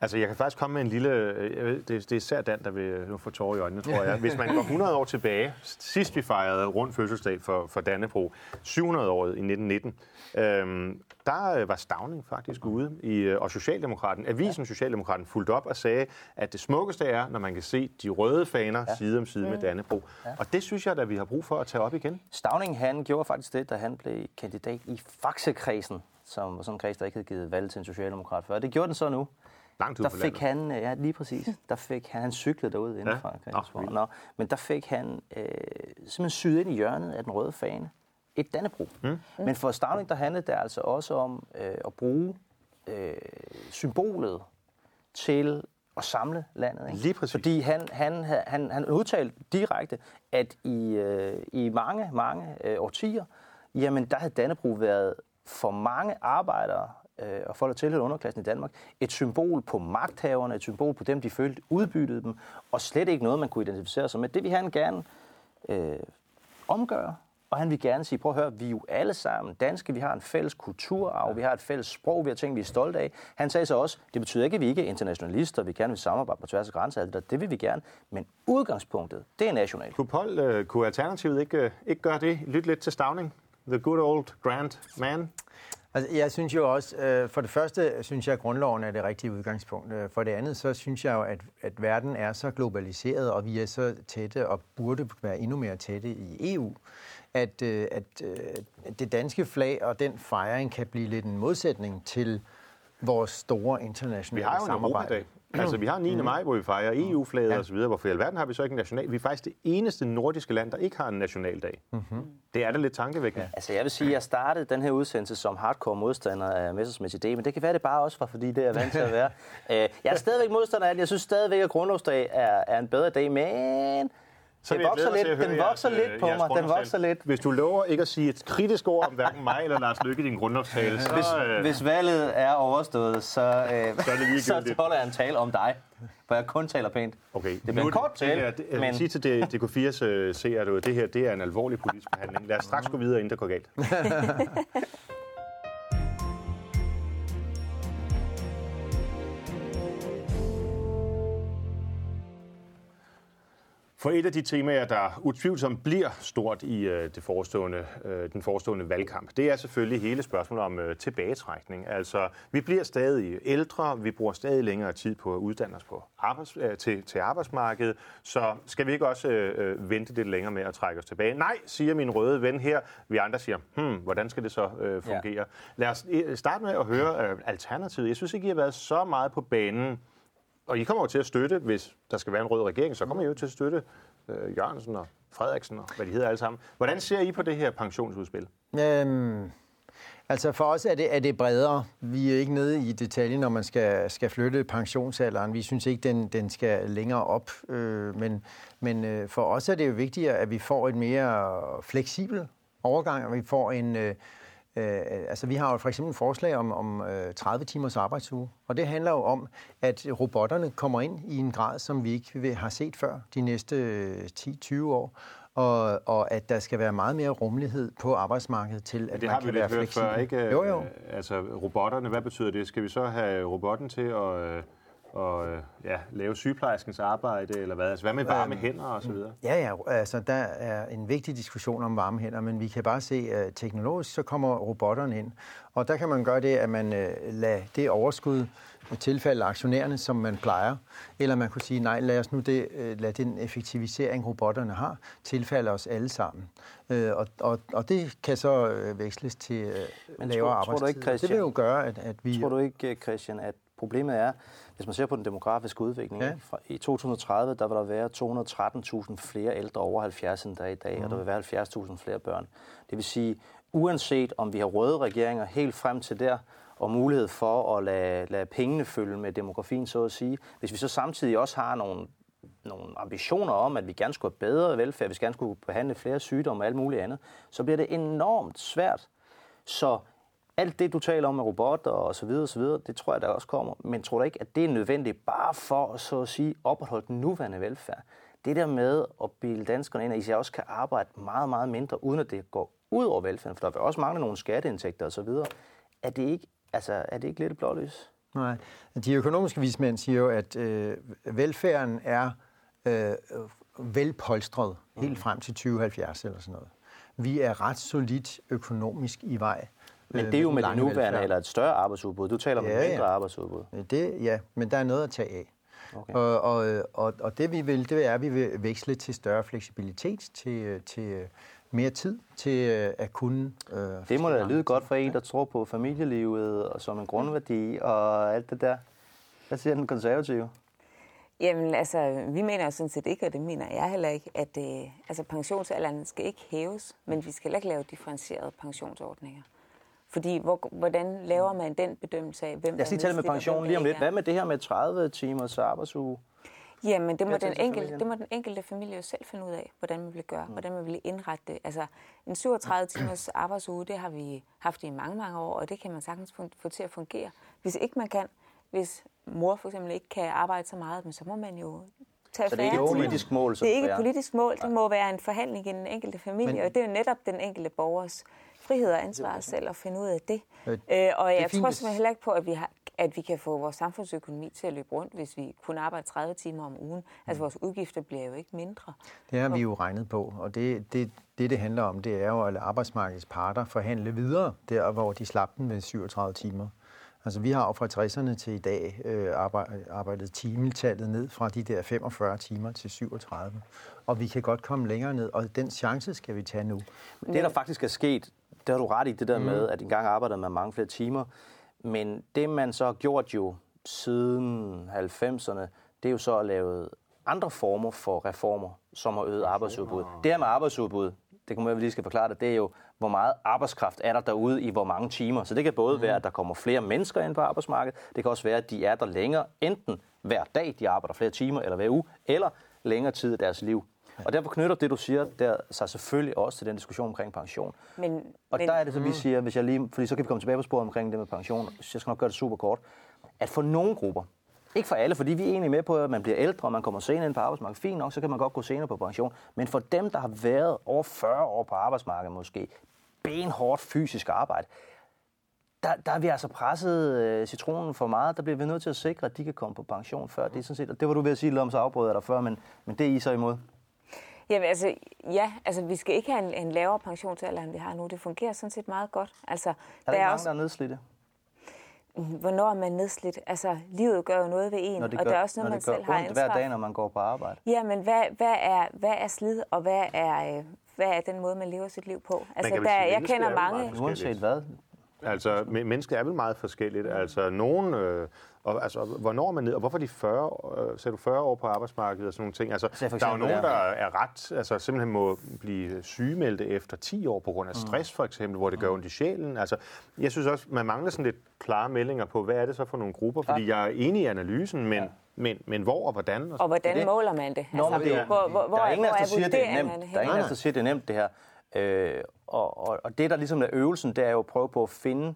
Altså, jeg kan faktisk komme med en lille... Det er især Dan, der vil nu få tårer i øjnene, tror jeg. Hvis man går 100 år tilbage, sidst vi fejrede rundt fødselsdag for Dannebrog, 700-året i 1919, der var Stauning faktisk ude, og Socialdemokraten, avisen Socialdemokraten, fulgte op og sagde, at det smukkeste er, når man kan se de røde faner side om side med Dannebrog. Ja. Og det synes jeg, at vi har brug for at tage op igen. Stauning, han gjorde faktisk det, da han blev kandidat i Faxekredsen, som var sådan en kreds, der ikke havde givet valg til en socialdemokrat før. Det gjorde den så nu. Langt ud på landet. Han cyklede derud inden fra Kirkegård. Men der fik han simpelthen syet ind i hjørnet af den røde fane et Dannebrog. Men for Stauning, der handlede det altså også om at bruge symbolet til at samle landet. Ikke? Lige præcis. Fordi han udtalte direkte, at i mange årtier, jamen der havde Dannebrog været for mange arbejdere og folk, der tilhører underklassen i Danmark, et symbol på magthaverne, et symbol på dem, de følte udbyttede dem, og slet ikke noget, man kunne identificere sig med. Det vil han gerne omgøre, og han vil gerne sige, prøv at høre, vi er jo alle sammen danske, vi har en fælles kulturarv, vi har et fælles sprog, vi har ting, vi er stolte af. Han sagde så også, det betyder ikke, at vi ikke er internationalister, vi gerne vil samarbejde på tværs af grænser, det vil vi gerne, men udgangspunktet, det er nationalt. Kunne Alternativet ikke gøre det? Lyt lidt til Stauning, the good old grand man. Altså, jeg synes jo også, for det første synes jeg, at grundloven er det rigtige udgangspunkt. For det andet, så synes jeg jo, at verden er så globaliseret, og vi er så tætte, og burde være endnu mere tætte i EU, at det danske flag og den fejring kan blive lidt en modsætning til vores store internationale samarbejde. Vi har jo en Europadag. Altså, vi har 9. maj, hvor vi fejrer EU-flaget osv. Hvorfor i alverden har vi så ikke en national? Vi er faktisk det eneste nordiske land, der ikke har en nationaldag. Mm-hmm. Det er da lidt tankevækkende. Ja. Altså, jeg vil sige, at jeg startede den her udsendelse som hardcore modstander af Messerschmidts idé, men det kan være, det bare også var, fordi det er vant til at være. Jeg er stadigvæk modstander af det. Jeg synes stadigvæk, at grundlovsdag er en bedre dag, men... Den vokser lidt på mig. Hvis du lover ikke at sige et kritisk ord om hverken mig eller Lars Løkke i din grundlovstale, så... Hvis valget er overstået, så holder jeg en tale om dig, for jeg kun taler pænt. Okay. Det bliver en kort tale, men... Jeg vil sige til DK4's seer derude, det her det er en alvorlig politisk behandling. Lad os straks gå videre, inden det går galt. For et af de temaer, der utvivlsomt bliver stort i den forestående valgkamp, det er selvfølgelig hele spørgsmålet om tilbagetrækning. Altså, vi bliver stadig ældre, vi bruger stadig længere tid på at uddanne os på til arbejdsmarkedet, så skal vi ikke også vente lidt længere med at trække os tilbage? Nej, siger min røde ven her. Vi andre siger, hvordan skal det så fungere? Ja. Lad os starte med at høre Alternativet. Jeg synes ikke, I har været så meget på banen. Og I kommer jo til at støtte, hvis der skal være en rød regering, så kommer I jo til at støtte Jørgensen og Frederiksen og hvad de hedder alle sammen. Hvordan ser I på det her pensionsudspil? Altså for os er det bredere. Vi er ikke nede i detaljen, når man skal flytte pensionsalderen. Vi synes ikke, den skal længere op. Men for os er det jo vigtigere, at vi får et mere fleksibel overgang, og vi får en... altså, vi har jo for eksempel et forslag om 30 timers arbejdsuge, og det handler jo om, at robotterne kommer ind i en grad, som vi ikke har set før de næste 10-20 år, og at der skal være meget mere rummelighed på arbejdsmarkedet til, at man kan være fleksibel. Det har vi lidt hørt før, ikke? Jo. Altså, robotterne, hvad betyder det? Skal vi så have robotten til at... og lave sygeplejerskens arbejde, eller hvad? Altså, hvad med varme hænder og så videre? Ja, altså der er en vigtig diskussion om varme hænder, men vi kan bare se, at teknologisk så kommer robotterne ind, og der kan man gøre det, at man lader det overskud tilfælde aktionærerne, som man plejer, eller man kunne sige, nej, lad os nu lad den effektivisering, robotterne har, tilfalde os alle sammen. Og det kan så veksles til lavere arbejdstid. Det vil jo gøre, at vi... Tror du ikke, Christian, at problemet er, hvis man ser på den demografiske udvikling, fra i 2030, der vil der være 213.000 flere ældre over 70 end der er i dag, og der vil være 70.000 flere børn. Det vil sige, uanset om vi har røde regeringer helt frem til der, og mulighed for at lade pengene følge med demografien, så at sige, hvis vi så samtidig også har nogle ambitioner om, at vi gerne skulle have bedre velfærd, vi gerne skulle behandle flere sygdomme og alt muligt andet, så bliver det enormt svært. Så alt det, du taler om med robotter og så videre, det tror jeg, der også kommer. Men tror du ikke, at det er nødvendigt bare for så at sige, opretholde den nuværende velfærd? Det der med at bilde danskerne ind, at I også kan arbejde meget, meget mindre, uden at det går ud over velfærden, for der vil også mangle nogle skatteindtægter og så videre. Er det ikke lidt blålys? Nej. De økonomiske vismænd siger jo, at velfærden er velpolstret helt frem til 2070 eller sådan noget. Vi er ret solidt økonomisk i vej. Men det er jo med det nuværende velfærd. Eller et større arbejdsudbud. Du taler om et mindre arbejdsudbud. Ja, men der er noget at tage af. Okay. Og det vi vil, det er, at vi vil veksle til større fleksibilitet, til mere tid til at kunne... det må da lyde godt for en, der tror på familielivet og som en grundværdi og alt det der. Hvad siger den konservative? Jamen altså, vi mener jo sådan set ikke, og det mener jeg heller ikke, at pensionsalderen skal ikke hæves, men vi skal heller ikke lave differentierede pensionsordninger. Fordi hvordan laver man den bedømmelse af, hvem der er nedslidt? Lad os lige tale med pensionen lige om lidt. Hvad med det her med 30 timers arbejdsuge? Jamen, det må den enkelte familie jo selv finde ud af, hvordan man vil gøre, hvordan man vil indrette det. Altså, en 37-timers arbejdsuge, det har vi haft i mange, mange år, og det kan man sagtens få til at fungere. Hvis ikke man kan, hvis mor for eksempel ikke kan arbejde så meget, men så må man jo tage færre. Det er ikke et politisk mål? Det er ikke et politisk mål, det må være en forhandling i den enkelte familie, og det er jo netop den enkelte borgers frihed og ansvar selv at finde ud af det. Og jeg tror simpelthen heller ikke på, at vi kan få vores samfundsøkonomi til at løbe rundt, hvis vi kun arbejder 30 timer om ugen. Altså vores udgifter bliver jo ikke mindre. Det har vi jo regnet på, og det handler om, det er jo at arbejdsmarkedets parter forhandle videre, der hvor de slap den med 37 timer. Altså vi har jo fra 60'erne til i dag arbejdet timetallet ned fra de der 45 timer til 37. Og vi kan godt komme længere ned, og den chance skal vi tage nu. Men det der faktisk er sket, det har du ret i, det der med, at engang arbejdede man mange flere timer. Men det, man så har gjort jo siden 90'erne, det er jo så at lave andre former for reformer, som har øget arbejdsudbud. Det her med arbejdsudbud, det kan man lige skal forklare dig, det er jo, hvor meget arbejdskraft er der derude i hvor mange timer. Så det kan både være, at der kommer flere mennesker ind på arbejdsmarkedet, det kan også være, at de er der længere, enten hver dag, de arbejder flere timer eller hver uge, eller længere tid af deres liv. Og derfor knytter det, du siger, der sig selvfølgelig også til den diskussion omkring pension. Men der er det så, vi siger, hvis jeg lige, fordi så kan vi komme tilbage på sporet omkring det med pension, så jeg skal nok gøre det super kort, at for nogle grupper, ikke for alle, fordi vi er egentlig med på, at man bliver ældre, og man kommer senere ind på arbejdsmarkedet, fint nok, så kan man godt gå senere på pension, men for dem, der har været over 40 år på arbejdsmarkedet måske, benhårdt fysisk arbejde, der er vi altså presset citronen for meget. Der bliver vi nødt til at sikre, at de kan komme på pension før. Det er sådan set, og det var du ved at sige, Lums afbrød der før, men det er I så imod. Jamen, altså, vi skal ikke have en lavere pensionsalder, end vi har nu. Det fungerer sådan set meget godt. Altså, der er mange, der er nedslidte? Hvornår er man nedslidt? Altså, livet gør jo noget ved en, og der er også noget, man selv har ansvar. Hver dag, når man går på arbejde. Jamen, hvad er slid, og hvad er den måde, man lever sit liv på? Altså, jeg kender mange... Uanset hvad? Altså, mennesket er vel meget forskelligt. Altså, nogen... hvornår er man ned, og hvorfor er de 40 år på arbejdsmarkedet og sådan nogle ting? Altså, eksempel, der er jo nogen, der er ret, altså simpelthen må blive sygemeldte efter 10 år på grund af stress for eksempel, hvor det gør ondt i sjælen. Altså, jeg synes også, man mangler sådan lidt klare meldinger på, hvad er det så for nogle grupper? Fordi jeg er enig i analysen, men hvor og hvordan? Og hvordan det måler man det? Altså, hvor er vurderingerne her? Der er ingen, der siger, det er nemt det her. Og det, der ligesom er øvelsen, det er jo at prøve på at finde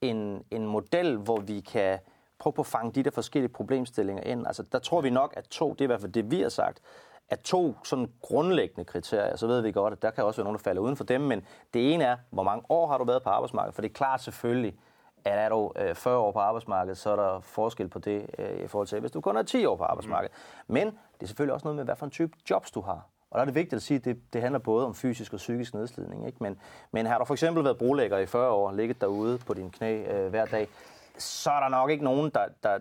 en model, hvor vi kan prøv på at fange de der forskellige problemstillinger ind. Altså, der tror vi nok, at det er i hvert fald det, vi har sagt, at 2 sådan grundlæggende kriterier, så ved vi godt, at der kan også være nogen, der falder uden for dem, men det ene er, hvor mange år har du været på arbejdsmarkedet? For det er klart selvfølgelig, at er du 40 år på arbejdsmarkedet, så er der forskel på det i forhold til, hvis du kun er 10 år på arbejdsmarkedet. Men det er selvfølgelig også noget med, hvad for en type jobs du har. Og der er det vigtigt at sige, at det handler både om fysisk og psykisk nedslidning, ikke? Men har du for eksempel været brolægger i 40 år, ligget derude på dine knæ hver dag, så er der nok ikke nogen,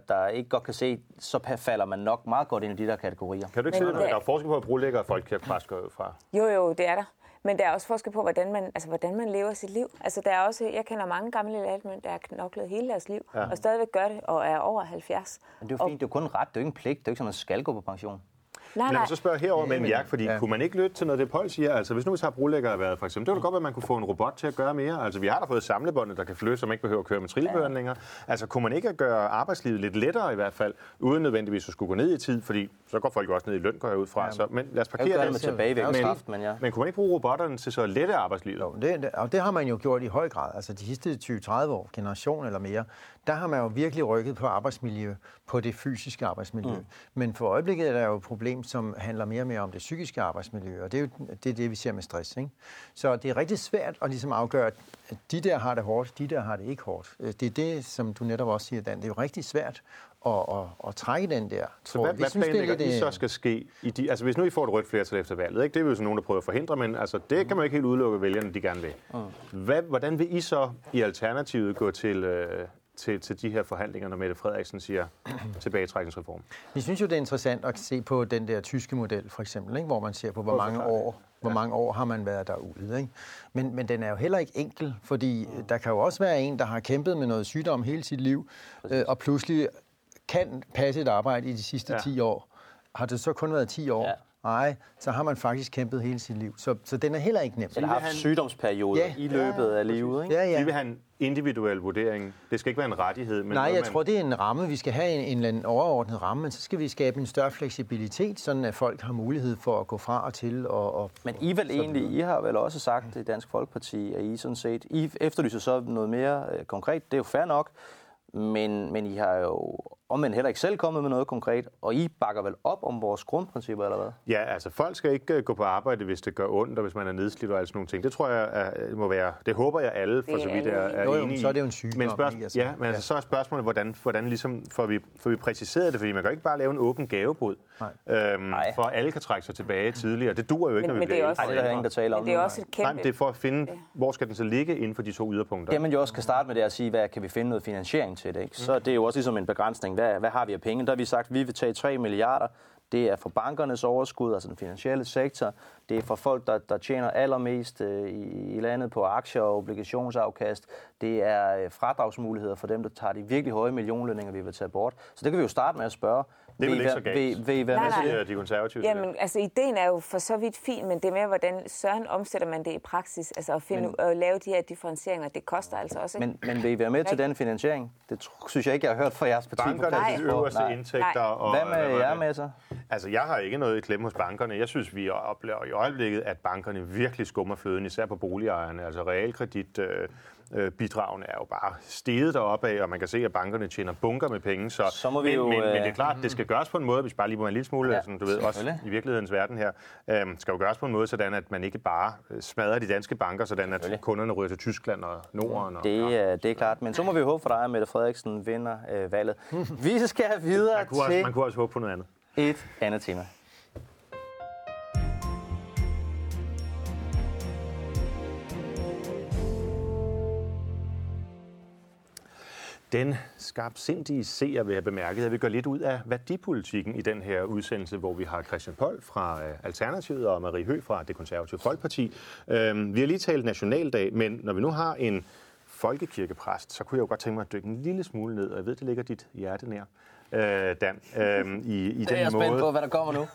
der ikke godt kan se, så falder man nok meget godt ind i de der kategorier. Kan du ikke se, at der er forskel på at bruge lækker, og folk kan præske fra? Jo, det er der. Men der er også forskel på, hvordan man lever sit liv. Altså, der er også, jeg kender mange gamle landmænd, der har knoklet hele deres liv, og stadigvæk gør det, og er over 70. Men det er jo fint, det er kun ret, det er ikke en pligt, det er ikke sådan, man skal gå på pension. Nej. Lad mig så spørge herover med en jagt, fordi kunne man ikke lytte til noget, det Polt siger? Altså, hvis nu vi har brolæggere været, for eksempel, det kunne godt være, at man kunne få en robot til at gøre mere. Altså, vi har da fået samlebåndet, der kan flytte, som ikke behøver at køre med trillebøren længere. Altså, kunne man ikke gøre arbejdslivet lidt lettere i hvert fald, uden nødvendigvis at skulle gå ned i tid, fordi så går folk jo også ned i løn, går jeg ud fra. Ja. Så, men lad os parkere det. Men kunne man ikke bruge robotterne til så lette arbejdslivet? Det har man jo gjort i høj grad. Altså, de sidste 20-30 år, generation eller mere, der har man jo virkelig rykket på arbejdsmiljø, på det fysiske arbejdsmiljø. Men for øjeblikket er der jo problem, som handler mere og mere om det psykiske arbejdsmiljø, og det er jo det, vi ser med stress, ikke? Så det er rigtig svært at ligesom afgøre, at de der har det hårdt, de der har det ikke hårdt. Det er det, som du netop også siger, Dan. Det er jo rigtig svært at trække den der. Så hvad planlægger I så skal ske? Altså hvis nu I får et rødt flertal efter valget, ikke? Det er jo sådan nogen, der prøver at forhindre, men altså, det kan man jo ikke helt udelukke vælgerne, de gerne vil. Hvordan vil I så i Alternativet gå til de her forhandlinger, når Mette Frederiksen siger tilbagetrækningsreform? Vi synes jo, det er interessant at se på den der tyske model, for eksempel, ikke? Hvor man ser på, hvor mange år har man været derude. Ikke? Men den er jo heller ikke enkel, fordi der kan jo også være en, der har kæmpet med noget sygdom hele sit liv, og pludselig kan passe et arbejde i de sidste 10 år. Har det så kun været 10 år? Ja. eje, så har man faktisk kæmpet hele sit liv. Så den er heller ikke nem. Så der har haft sygdomsperioder i løbet af livet, ikke? Ja, ja. Vi vil have en individuel vurdering. Det skal ikke være en rettighed. Men jeg tror, det er en ramme. Vi skal have en overordnet ramme, men så skal vi skabe en større fleksibilitet, sådan at folk har mulighed for at gå fra og til. Men I vel egentlig, I har vel også sagt i Dansk Folkeparti, at I sådan set, I efterlyser så noget mere konkret. Det er jo fair nok. Men I har jo omvendt heller ikke selv kommet med noget konkret, og I bakker vel op om vores grundprincipper, eller hvad? Ja, altså folk skal ikke gå på arbejde, hvis det gør ondt, og hvis man er nedslidt og alle sådan nogle ting. Det tror jeg må være, det håber jeg alle, for så vidt er enige i. Så er det jo en sygdom. Men så er spørgsmålet, hvordan ligesom får vi præciseret det, fordi man kan ikke bare lave en åben gavebod, for alle kan trække sig tilbage tidligere. Det duer jo ikke, når vi bliver enige. Det er ingen, der taler om det. Det er også et kæmpe... Nej, det er for at finde, hvor skal den så ligge inden for de to yderpunkter. Jamen jo også kan starte med det at sige, hvad kan vi finde noget finansiering til det, ikke? Så det er jo også ligesom en begrænsning. Hvad har vi af penge? Der har vi sagt, at vi vil tage 3 milliarder. Det er fra bankernes overskud, altså den finansielle sektor. Det er fra folk, der tjener allermest i landet på aktier og obligationsafkast. Det er fradragsmuligheder for dem, der tager de virkelig høje millionlønninger, vi vil tage bort. Så det kan vi jo starte med at spørge. Det vil ikke så galt. Vil I være med til de konservative? Jamen, altså ideen er jo for så vidt fin, men det med, hvordan søren omsætter man det i praksis, altså at lave de her differentieringer, det koster altså også. Men vil I være med til den finansiering? Det synes jeg ikke, jeg har hørt fra jeres parti. Bankernes øverste indtægter. Og hvad med jer med så? Altså, jeg har ikke noget i klemme hos bankerne. Jeg synes, vi oplever i øjeblikket, at bankerne virkelig skummer fløden, især på boligejerne. Altså, realkreditbidragene er jo bare steget deroppe af, og man kan se, at bankerne tjener bunker med penge. Men det er klart, det skal gøres på en måde, hvis bare lige må en lille smule, sådan, du ved, også i virkelighedens verden her, skal jo gøres på en måde, sådan at man ikke bare smadrer de danske banker, sådan at kunderne ryger til Tyskland og Norden. Det er klart, men så må vi håbe for dig, at Mette Frederiksen vinder valget. Vi skal videre til... Man kunne også håbe på noget andet. Et andet tema. Den skarpsindige seer vil have bemærket, at vi går lidt ud af værdipolitikken i den her udsendelse, hvor vi har Christian Polt fra Alternativet og Marie Høgh fra Det Konservative Folkeparti. Vi har lige talt nationaldag, men når vi nu har en folkekirkepræst, så kunne jeg jo godt tænke mig at dykke en lille smule ned, og jeg ved, det ligger dit hjerte nær. Dan, i den måde... Jeg er spændt på, hvad der kommer nu.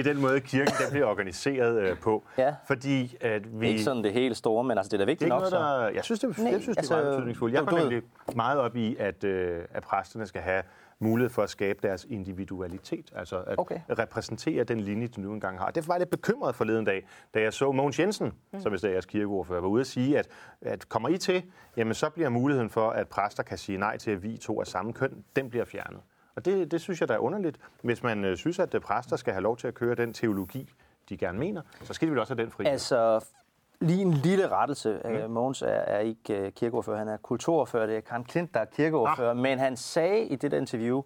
I den måde, kirken bliver organiseret på. Ja. Fordi at vi... Ikke sådan det helt store, men altså det er da vigtigt nok. Jeg synes, det er meget betydningsfuldt. Jeg går nemlig meget op i, at præsterne skal have mulighed for at skabe deres individualitet, altså at repræsentere den linje, de nu engang har. Derfor var jeg lidt bekymret forleden dag, da jeg så Mogens Jensen, som hvis der er jeres kirkeordfører, var ude at sige, at kommer I til, jamen så bliver muligheden for, at præster kan sige nej til at vie to af samme køn, den bliver fjernet. Og det synes jeg, der er underligt. Hvis man synes, at præster skal have lov til at køre den teologi, de gerne mener, så skal de vel også have den frihed. Altså... Lige en lille rettelse. Mogens er ikke kirkeordfører, han er kulturordfører. Det er Karin Klint, der er kirkeordfører. Men han sagde i det interview,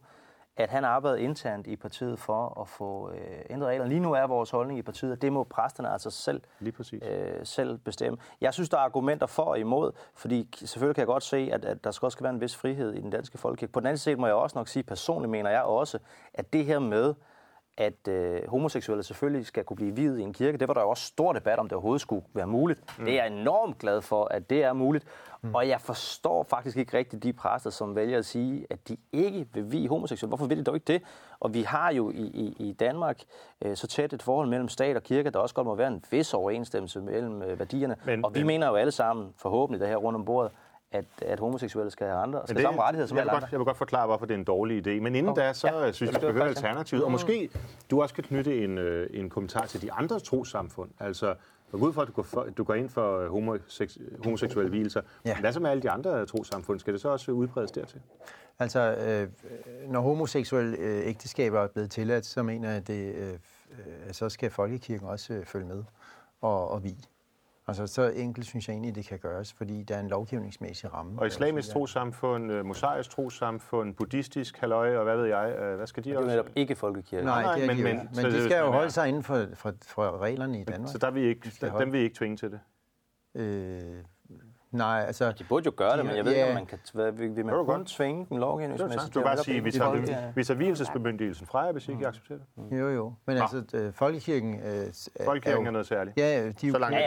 at han arbejdede internt i partiet for at få ændret reglerne. Lige nu er vores holdning i partiet, at det må præsterne altså selv bestemme. Jeg synes, der er argumenter for og imod, fordi selvfølgelig kan jeg godt se, at der skal også være en vis frihed i den danske folkekirke. På den anden side må jeg også nok sige, personligt mener jeg også, at det her med... at homoseksuelle selvfølgelig skal kunne blive viet i en kirke. Det var der jo også stor debat om, det overhovedet skulle være muligt. Det er jeg enormt glad for, at det er muligt. Og jeg forstår faktisk ikke rigtigt de præster, som vælger at sige, at de ikke vil vie homoseksuelle. Hvorfor vil de dog ikke det? Og vi har jo i Danmark så tæt et forhold mellem stat og kirke, der også godt må være en vis overensstemmelse mellem værdierne. Men vi mener jo alle sammen, forhåbentlig det her rundt om bordet, at homoseksuelle skal have andre, skal samme rettigheder som alle andre. Jeg vil godt forklare, hvorfor det er en dårlig idé. Men inden da, synes jeg, vi hører Alternativet. Og måske du også kan knytte en kommentar til de andre trossamfund. Altså, ud fra, at du går ind for homoseksuelle vielser. Hvad så med alle de andre trossamfund? Skal det så også udbredes dertil? Altså, når homoseksuelle ægteskaber er blevet tilladt, så mener jeg, at så skal folkekirken også følge med og vie. Altså, så enkelt synes jeg egentlig, det kan gøres, fordi der er en lovgivningsmæssig ramme. Og islamisk trossamfund, mosaisk trossamfund, buddhistisk halløj, og hvad ved jeg, hvad skal de også? Det er netop ikke folkekirke. Nej, det er men de skal jo holde sig inden for reglerne i Danmark. Så der vi ikke, dem vil I ikke tvinge til det? Nej, altså... De burde jo gøre det, men jeg ved ikke, om man kan... Vil man kun tvinge den lovgivningsmæssigt? Du kan bare sige, vi tager vielsesbemyndigelsen fra jer, hvis I ikke accepterer det. Jo. Men altså, folkekirken... Folkekirken er noget særligt.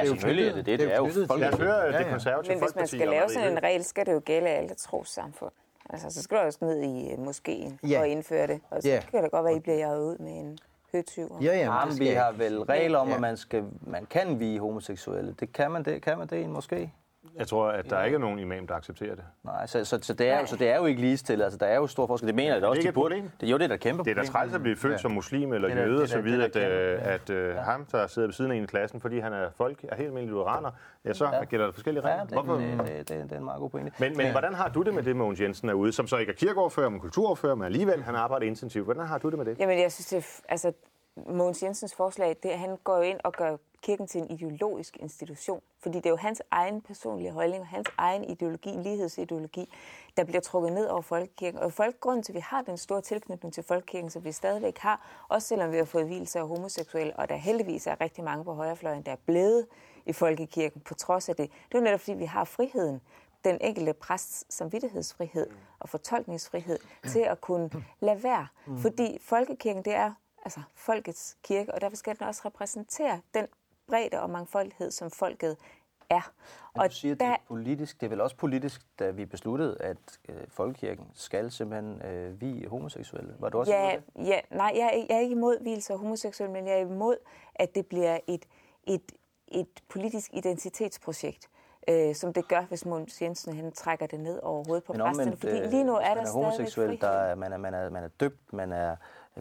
Selvfølgelig er det. Det er jo folkekirken. Det konservative folkeparti. Men hvis man skal lave sådan en regel, skal det jo gælde alle trossamfund. Altså, så skal du også ned i moskeen og indføre det. Og så kan det godt være, I bliver jaget ud med en... højtyver. Ja, ja, men vi har vel regler om, at man kan vige homoseksuelle. Det kan man det en måske? Jeg tror, at der ikke er nogen imam, der accepterer det. Nej, så det er jo ikke ligestillet. Altså, der er jo stor forskel. Det mener jeg da også. Det er et problem. Det er jo det, der kæmper. Det er da træls at blive født som muslim eller jøde og så videre, at ham, der sidder ved siden af en i klassen, fordi han er helt almindelig lutheraner, så gælder der forskellige regler. Det er en meget god pointe. Men hvordan har du det med det, Mogens Jensen er ude, som så ikke er kirkeordfører, men kulturordfører, men alligevel han arbejder intensivt. Hvordan har du det med det? Jamen, jeg synes, altså Mogens Jensens forslag, han går jo ind og gør kirken til en ideologisk institution, fordi det er jo hans egen personlige holdning og hans egen ideologi, lighedsideologi, der bliver trukket ned over folkekirken. Og grunden til, at vi har den store tilknytning til folkekirken, som vi stadigvæk har, også selvom vi har fået vielser af homoseksuelle, og der heldigvis er rigtig mange på højrefløjen, der er blevet i folkekirken på trods af det. Det er jo netop, fordi vi har friheden, den enkelte præsts samvittighedsfrihed og fortolkningsfrihed til at kunne lade være. Fordi folkekirken, det er altså folkets kirke, og derfor skal den også repræsentere den bredde og mangfoldighed, som folket er. Og du siger, det er politisk. Det er vel også politisk, da vi besluttede, at folkekirken skal simpelthen vie homoseksuelle. Var du også imod det? Ja, nej, jeg er ikke imod vielser af homoseksuelle, men jeg er imod, at det bliver et politisk identitetsprojekt, som det gør, hvis Mogens Jensen han trækker det ned over hovedet på præsterne. Fordi lige nu er der homoseksuel, man er døbt,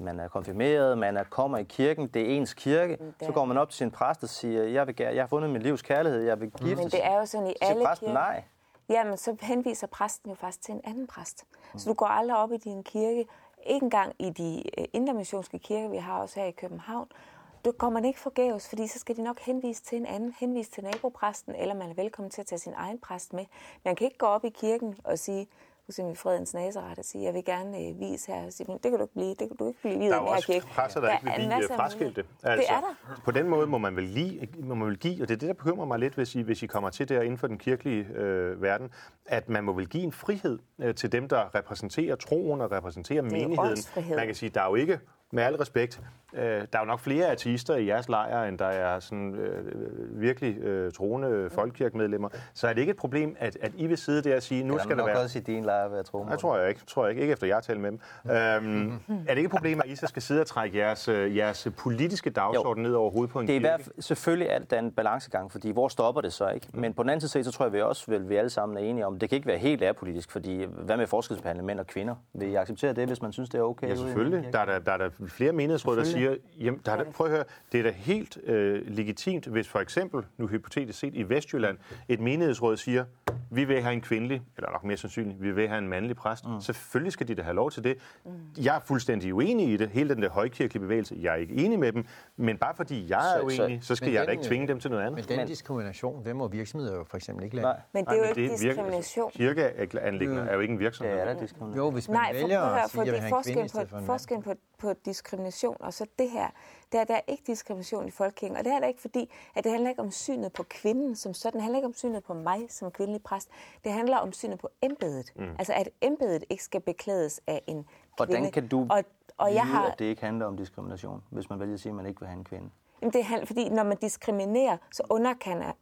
man er konfirmeret, kommer i kirken, det er ens kirke. Ja. Så går man op til sin præst og siger, jeg har fundet min livs kærlighed, jeg vil giftes. Men det er jo sådan i alle kirker. Nej. Jamen, så henviser præsten jo faktisk til en anden præst. Så du går aldrig op i din kirke, ikke engang i de indremissionske kirker, vi har også her i København. Du kommer ikke forgæves, fordi så skal de nok henvise til en anden, henvise til nabopræsten, eller man er velkommen til at tage sin egen præst med. Man kan ikke gå op i kirken og sige, i Fredens Nazaret og sige, jeg vil gerne vise her. Sige, det kan du ikke blive. Det kan du ikke blive videt her kirke. Der er også præster, der ikke vil blive fraskilte. Altså, det er der. På den måde må man vel give, og det er det, der bekymrer mig lidt, hvis I kommer til der inden for den kirkelige verden, at man må vel give en frihed til dem, der repræsenterer troen og repræsenterer menigheden. Man kan sige, der er jo ikke, med al respekt, der er jo nok flere ateister i jeres lejre, end der er sådan, virkelig troende folkekirkemedlemmer. Så er det ikke et problem, at I vil sidde der og sige, nu skal der være... også i din lejre være troende? Nej, tror jeg ikke. Ikke efter jeg taler med dem. Er det ikke et problem, at I så skal sidde og trække jeres politiske dagsorden ned over hovedet på en kirke? Selvfølgelig er det en balancegang, fordi hvor stopper det så ikke? Men på den anden side, så tror jeg, vi også vil alle sammen er enige om, det kan ikke være helt apolitisk, fordi hvad med forskelsbehandling mænd og kvinder? Vil I acceptere det, hvis man synes, det er okay? Ja, selvfølgelig. Der er flere menighedsråd, der siger, jamen, prøv at høre, det er da helt legitimt, hvis for eksempel, nu hypotetisk set i Vestjylland, et menighedsråd siger, vi vil have en kvindelig, eller nok mere sandsynligt, vi vil have en mandlig præst. Selvfølgelig skal de da have lov til det. Jeg er fuldstændig uenig i det, hele den der højkirkelige bevægelse, jeg er ikke enig med dem, men bare fordi jeg er uenig, så skal jeg da ikke tvinge dem til noget andet. Men den diskrimination, den må virksomheder jo for eksempel ikke lade. Nej. Men det er jo ikke diskrimination. Kirkeanliggender er jo ikke en virksomhed. Ja, jo, hvis man vælger at sige, at jeg vil have en kvinde i stedet for en mand. Forskellen på diskrimination og så det her, der er ikke diskrimination i folkekirken, og det er der ikke, fordi at det handler ikke om synet på kvinden som sådan, det handler ikke om synet på mig som kvindelig præst, det handler om synet på embedet, altså at embedet ikke skal beklædes af en kvinde. Hvordan kan du at det ikke handler om diskrimination, hvis man vælger at sige, at man ikke vil have en kvinde? Jamen det er, fordi når man diskriminerer, så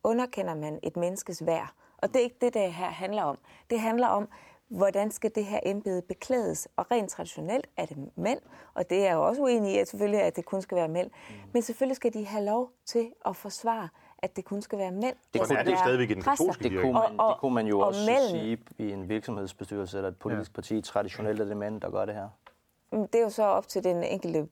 underkender man et menneskes værd, og det er ikke det, det her handler om. Det handler om, hvordan skal det her embede beklædes? Og rent traditionelt er det mænd, og det er jo også uenig i, at selvfølgelig at det kun skal være mænd. Men selvfølgelig skal de have lov til at forsvare, at det kun skal være mænd. Det kunne man jo også sige i en virksomhedsbestyrelse eller et politisk parti. Traditionelt er det mænd, der gør det her. Det er jo så op til den enkelte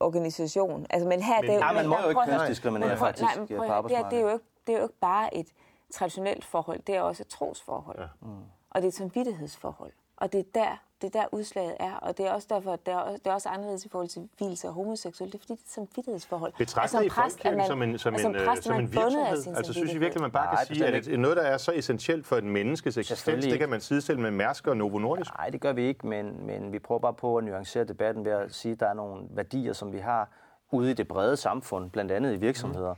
organisation. Altså, men her, det er jo, man må jo ikke kønsdiskriminere faktisk på arbejdsmarkedet. Det er jo ikke bare et traditionelt forhold, det er også et trosforhold. Ja. Og det er et samvittighedsforhold. Og det er der udslaget er. Og det er også derfor, at det er også anderledes i forhold til vielser og homoseksuelle. Det er fordi, det er et samvittighedsforhold. Betragter I folkekirken som en virksomhed? Altså synes I virkelig, at man bare kan sige, at noget, der er så essentielt for et menneskes eksistens, det kan man sidestille med Mærsk og Novo Nordisk? Nej, det gør vi ikke, men vi prøver bare på at nuancere debatten ved at sige, at der er nogle værdier, som vi har ude i det brede samfund, blandt andet i virksomheder,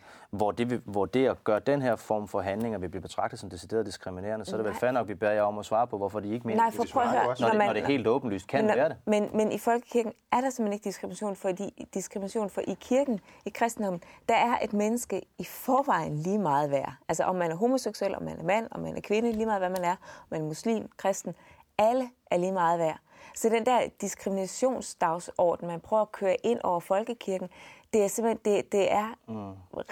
hvor det at gøre den her form for handlinger vil blive betragtet som decideret diskriminerende, så er det vel fandme nok, vi beder jer om at svare på, hvorfor de ikke mener, når det helt åbenlyst kan være det. Men i folkekirken er der simpelthen ikke diskrimination, fordi diskrimination for i kirken, i kristendommen, der er et menneske i forvejen lige meget værd. Altså om man er homoseksuel, om man er mand, om man er kvinde, lige meget hvad man er, om man er muslim, kristen, alle er lige meget værd. Så den der diskriminationsdagsorden, man prøver at køre ind over folkekirken, det er simpelthen, det er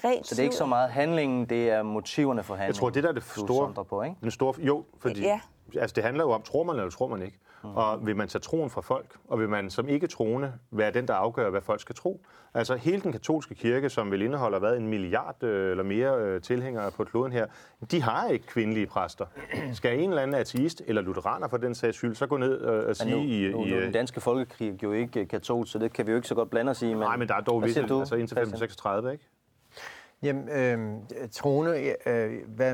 rent. Så det er ikke så meget handlingen, det er motiverne for handlingen. Jeg tror, det der er det store, på, ikke? Den store, jo, fordi ja. Altså, det handler jo om, tror man eller tror man ikke. Og vil man tage troen fra folk, og vil man som ikke troende være den, der afgør, hvad folk skal tro? Altså hele den katolske kirke, som vil indeholde hvad, 1 milliard eller mere tilhængere på kloden her, de har ikke kvindelige præster. Skal en eller anden ateist eller lutheraner for den sags skyld, så gå ned og sige... Nu, den danske folkekrig jo ikke katolsk, så det kan vi jo ikke så godt blande os i. Men... Nej, men der er dog vist, altså indtil 1536, ikke? Jamen, troende,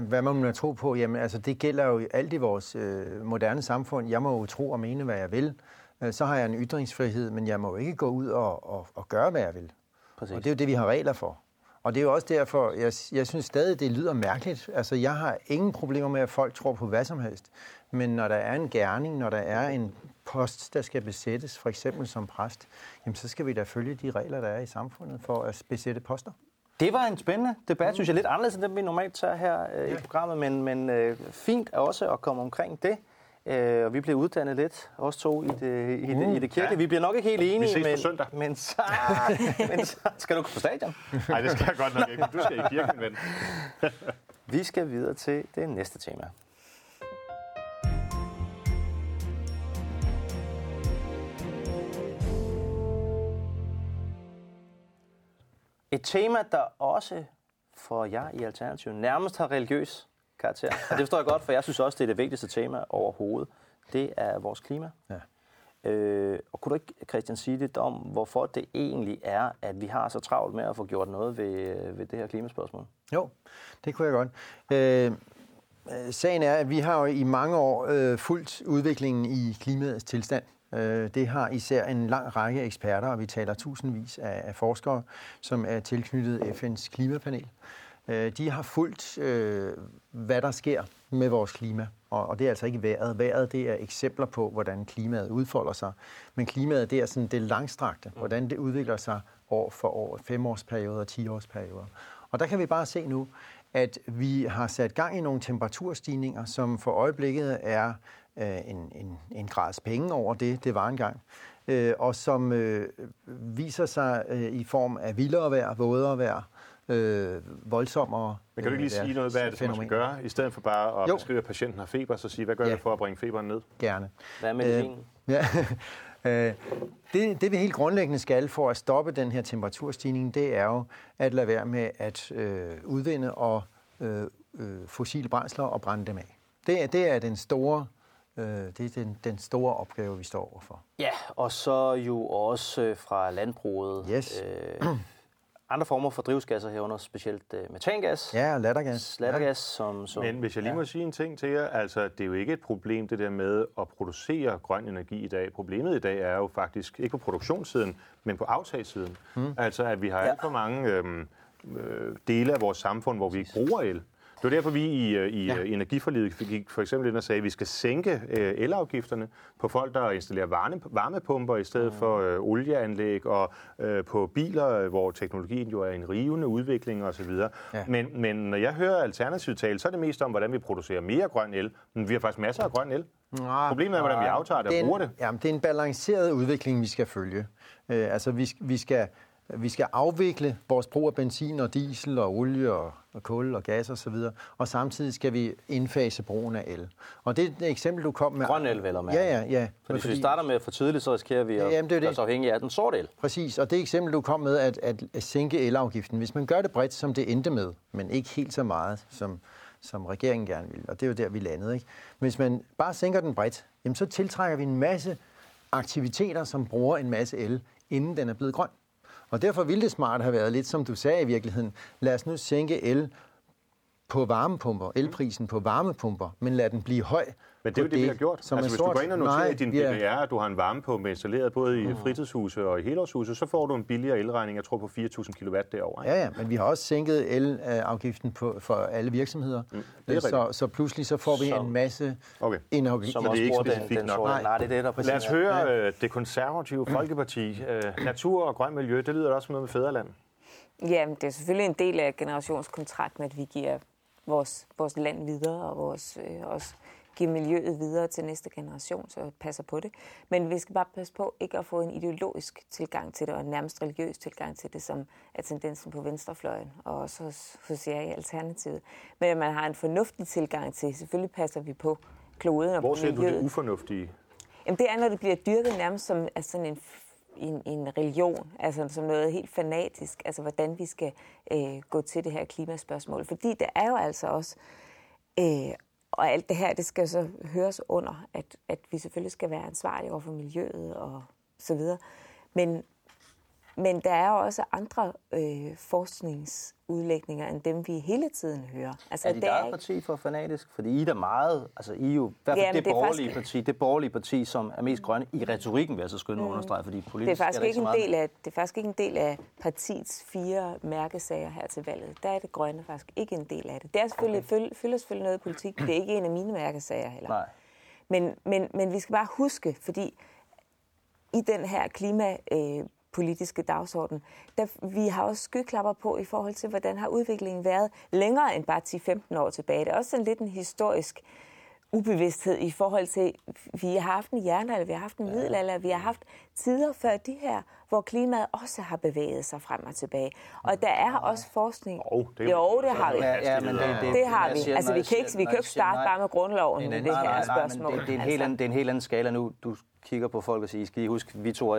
hvad må man tro på? Jamen, altså, det gælder jo alt i vores moderne samfund. Jeg må jo tro og mene, hvad jeg vil. Så har jeg en ytringsfrihed, men jeg må jo ikke gå ud og gøre, hvad jeg vil. Præcis. Og det er jo det, vi har regler for. Og det er jo også derfor, jeg synes stadig, det lyder mærkeligt. Altså, jeg har ingen problemer med, at folk tror på hvad som helst. Men når der er en gerning, når der er en post, der skal besættes, for eksempel som præst, jamen, så skal vi da følge de regler, der er i samfundet for at besætte poster. Det var en spændende debat, synes jeg, lidt anderledes end den, vi normalt tager her i programmet, men fint er også at komme omkring det. Og vi blev uddannet lidt, også to i det kirke. Ja. Vi bliver nok ikke helt enige, men så skal du på stadion. Nej, det skal jeg godt nok ikke. Du skal i kirken, ven. Vi skal videre til det næste tema. Et tema, der også for jer i Alternativet nærmest har religiøs karakter. Og det forstår jeg godt, for jeg synes også, det er det vigtigste tema overhovedet. Det er vores klima. Ja. Og kunne du ikke, Christian, sige lidt om, hvorfor det egentlig er, at vi har så travlt med at få gjort noget ved det her klimaspørgsmål? Jo, det kunne jeg godt. Sagen er, at vi har jo i mange år fulgt udviklingen i klimaets tilstand. Det har især en lang række eksperter, og vi taler tusindvis af forskere, som er tilknyttet FN's klimapanel. De har fulgt, hvad der sker med vores klima, og det er altså ikke vejret. Vejret, det er eksempler på, hvordan klimaet udfolder sig. Men klimaet, det er sådan det langstrakte, hvordan det udvikler sig år for år, 5-årsperioder og 10-årsperioder. Og der kan vi bare se nu, at vi har sat gang i nogle temperaturstigninger, som for øjeblikket er en grads penge over det var engang, og som viser sig i form af vildere vejr, vådere vejr, voldsommere. Men kan du ikke lige sige noget, hvad er det, man skal gøre? I stedet for bare at beskrive, at patienten har feber, så sige, hvad gør jeg for at bringe feberen ned? Gerne. Hvad med det? Ja. Det vi helt grundlæggende skal for at stoppe den her temperaturstigning, det er jo at lade være med at udvinde og fossile brændsler og brænde dem af. Det er den store opgave, vi står overfor. Ja, og så jo også fra landbruget. Yes. Andre former for drivhusgasser herunder, specielt metangas. Ja, og lattergas. Ja. Som, men hvis jeg lige må sige en ting til jer, altså det er jo ikke et problem det der med at producere grøn energi i dag. Problemet i dag er jo faktisk ikke på produktionssiden, men på aftagssiden. Altså at vi har alt for mange dele af vores samfund, hvor vi ikke bruger el. Det var derfor, vi i energiforliget gik for eksempel ind og sagde, at vi skal sænke elafgifterne på folk, der installerer varmepumper i stedet for olieanlæg og på biler, hvor teknologien jo er en rivende udvikling osv. Ja. Men når jeg hører Alternativet tale, så er det mest om, hvordan vi producerer mere grøn el. Men vi har faktisk masser af grøn el. Problemet er, hvordan vi aftager det og bruger det. Jamen, det er en balanceret udvikling, vi skal følge. Vi skal afvikle vores brug af benzin og diesel og olie og kul og gas og så videre, og samtidig skal vi indfase brugen af el. Og det er et eksempel, du kom med. Grøn el, vel og mærke. Ja. For hvis vi starter med for tidligt, så risikerer vi at være så afhængige af den sorte el. Præcis, og det er eksempel, du kom med, at sænke elafgiften. Hvis man gør det bredt, som det endte med, men ikke helt så meget, som regeringen gerne vil, og det er jo der, vi landede, ikke? Hvis man bare sænker den bredt, jamen, så tiltrækker vi en masse aktiviteter, som bruger en masse el, inden den er blevet grøn. Og derfor ville det smart have været lidt, som du sagde i virkeligheden, lad os nu sænke elprisen på varmepumper, men lad den blive høj. Men det er jo det, vi har gjort. Altså, hvis du går ind og noterer i din BBR, at du har en varmepumpe installeret både i fritidshuse og i helårshuse, så får du en billigere elregning, jeg tror på 4.000 kW derovre. Ja, men vi har også sænket elafgiften for alle virksomheder, så pludselig så får vi en masse indafgift. Så det er ikke specifikt nok. Nej, det er det, der præcis. Lad os høre det konservative Folkeparti. Natur og grøn miljø, det lyder da også noget med fædreland. Ja, det er selvfølgelig en del af generationskontrakten, at vi giver vores land videre og også give miljøet videre til næste generation, så passer på det. Men vi skal bare passe på ikke at få en ideologisk tilgang til det, og en nærmest religiøs tilgang til det, som er tendensen på venstrefløjen, og også hos jer i Alternativet. Men at man har en fornuftig tilgang til, selvfølgelig passer vi på kloden og miljøet. Hvor ser du det ufornuftige? Jamen det er, når det bliver dyrket nærmest som altså sådan en religion, altså som noget helt fanatisk, altså hvordan vi skal gå til det her klimaspørgsmål. Fordi det er jo altså også, og alt det her, det skal så høres under, at vi selvfølgelig skal være ansvarlige over for miljøet og så videre. Men der er jo også andre forskningsudlægninger, end dem vi hele tiden hører. Altså, er dit eget parti for fanatisk? Fordi I er da meget, altså I er jo i hvert fald det borgerlige parti, som er mest grønne i retorikken, vil jeg så skynde at understrege, fordi politisk er der ikke så meget. Det er faktisk ikke en del af partiets 4 mærkesager her til valget. Der er det grønne faktisk ikke en del af det. Det er selvfølgelig noget politik, det er ikke en af mine mærkesager heller. Nej. Men vi skal bare huske, fordi i den her klima politiske dagsorden. Vi har også skyklapper på i forhold til, hvordan har udviklingen været længere end bare 10-15 år tilbage. Det er også sådan lidt en historisk ubevidsthed i forhold til, vi har haft en jernalder, vi har haft en middelalder, vi har haft tider før de her, hvor klimaet også har bevæget sig frem og tilbage. Og der er også forskning. Det har vi. Det har vi. Altså, vi kan ikke starte bare med grundloven med det her spørgsmål. Det er en helt anden skala nu. Du kigger på folk og siger, skal I huske, vi to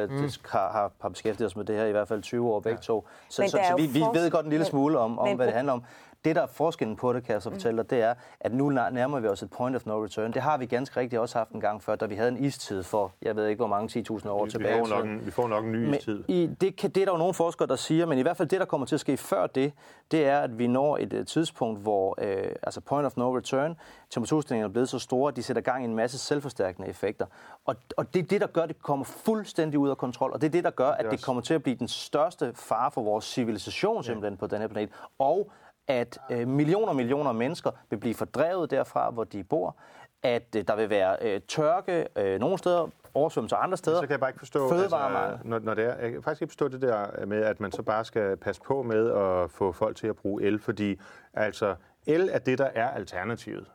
har beskæftiget os med det her i hvert fald 20 år begge to. Så vi ved godt en lille smule om hvad det handler om. Det, der er forskellen på det, kan jeg så fortælle dig, det er, at nu nærmer vi os et point of no return. Det har vi ganske rigtigt også haft en gang før, da vi havde en istid for, jeg ved ikke, hvor mange 10.000 år tilbage. Vi får nok en ny istid. Det er der jo nogle forskere, der siger, men i hvert fald det, der kommer til at ske før det, det er, at vi når et tidspunkt, hvor altså point of no return, temperaturstigningerne er blevet så store, at de sætter gang i en masse selvforstærkende effekter. Og det er det, der gør, at det kommer fuldstændig ud af kontrol, og det er det, der gør, at det kommer til at blive den største fare for vores civilisation simpelthen på den her planet, og at millioner af mennesker vil blive fordrevet derfra, hvor de bor, at der vil være tørke nogle steder, oversvømmelser andre steder. Så kan jeg bare ikke forstå, altså, når det er, jeg kan faktisk ikke forstå det der med, at man så bare skal passe på med at få folk til at bruge el, fordi altså el er det, der er alternativet,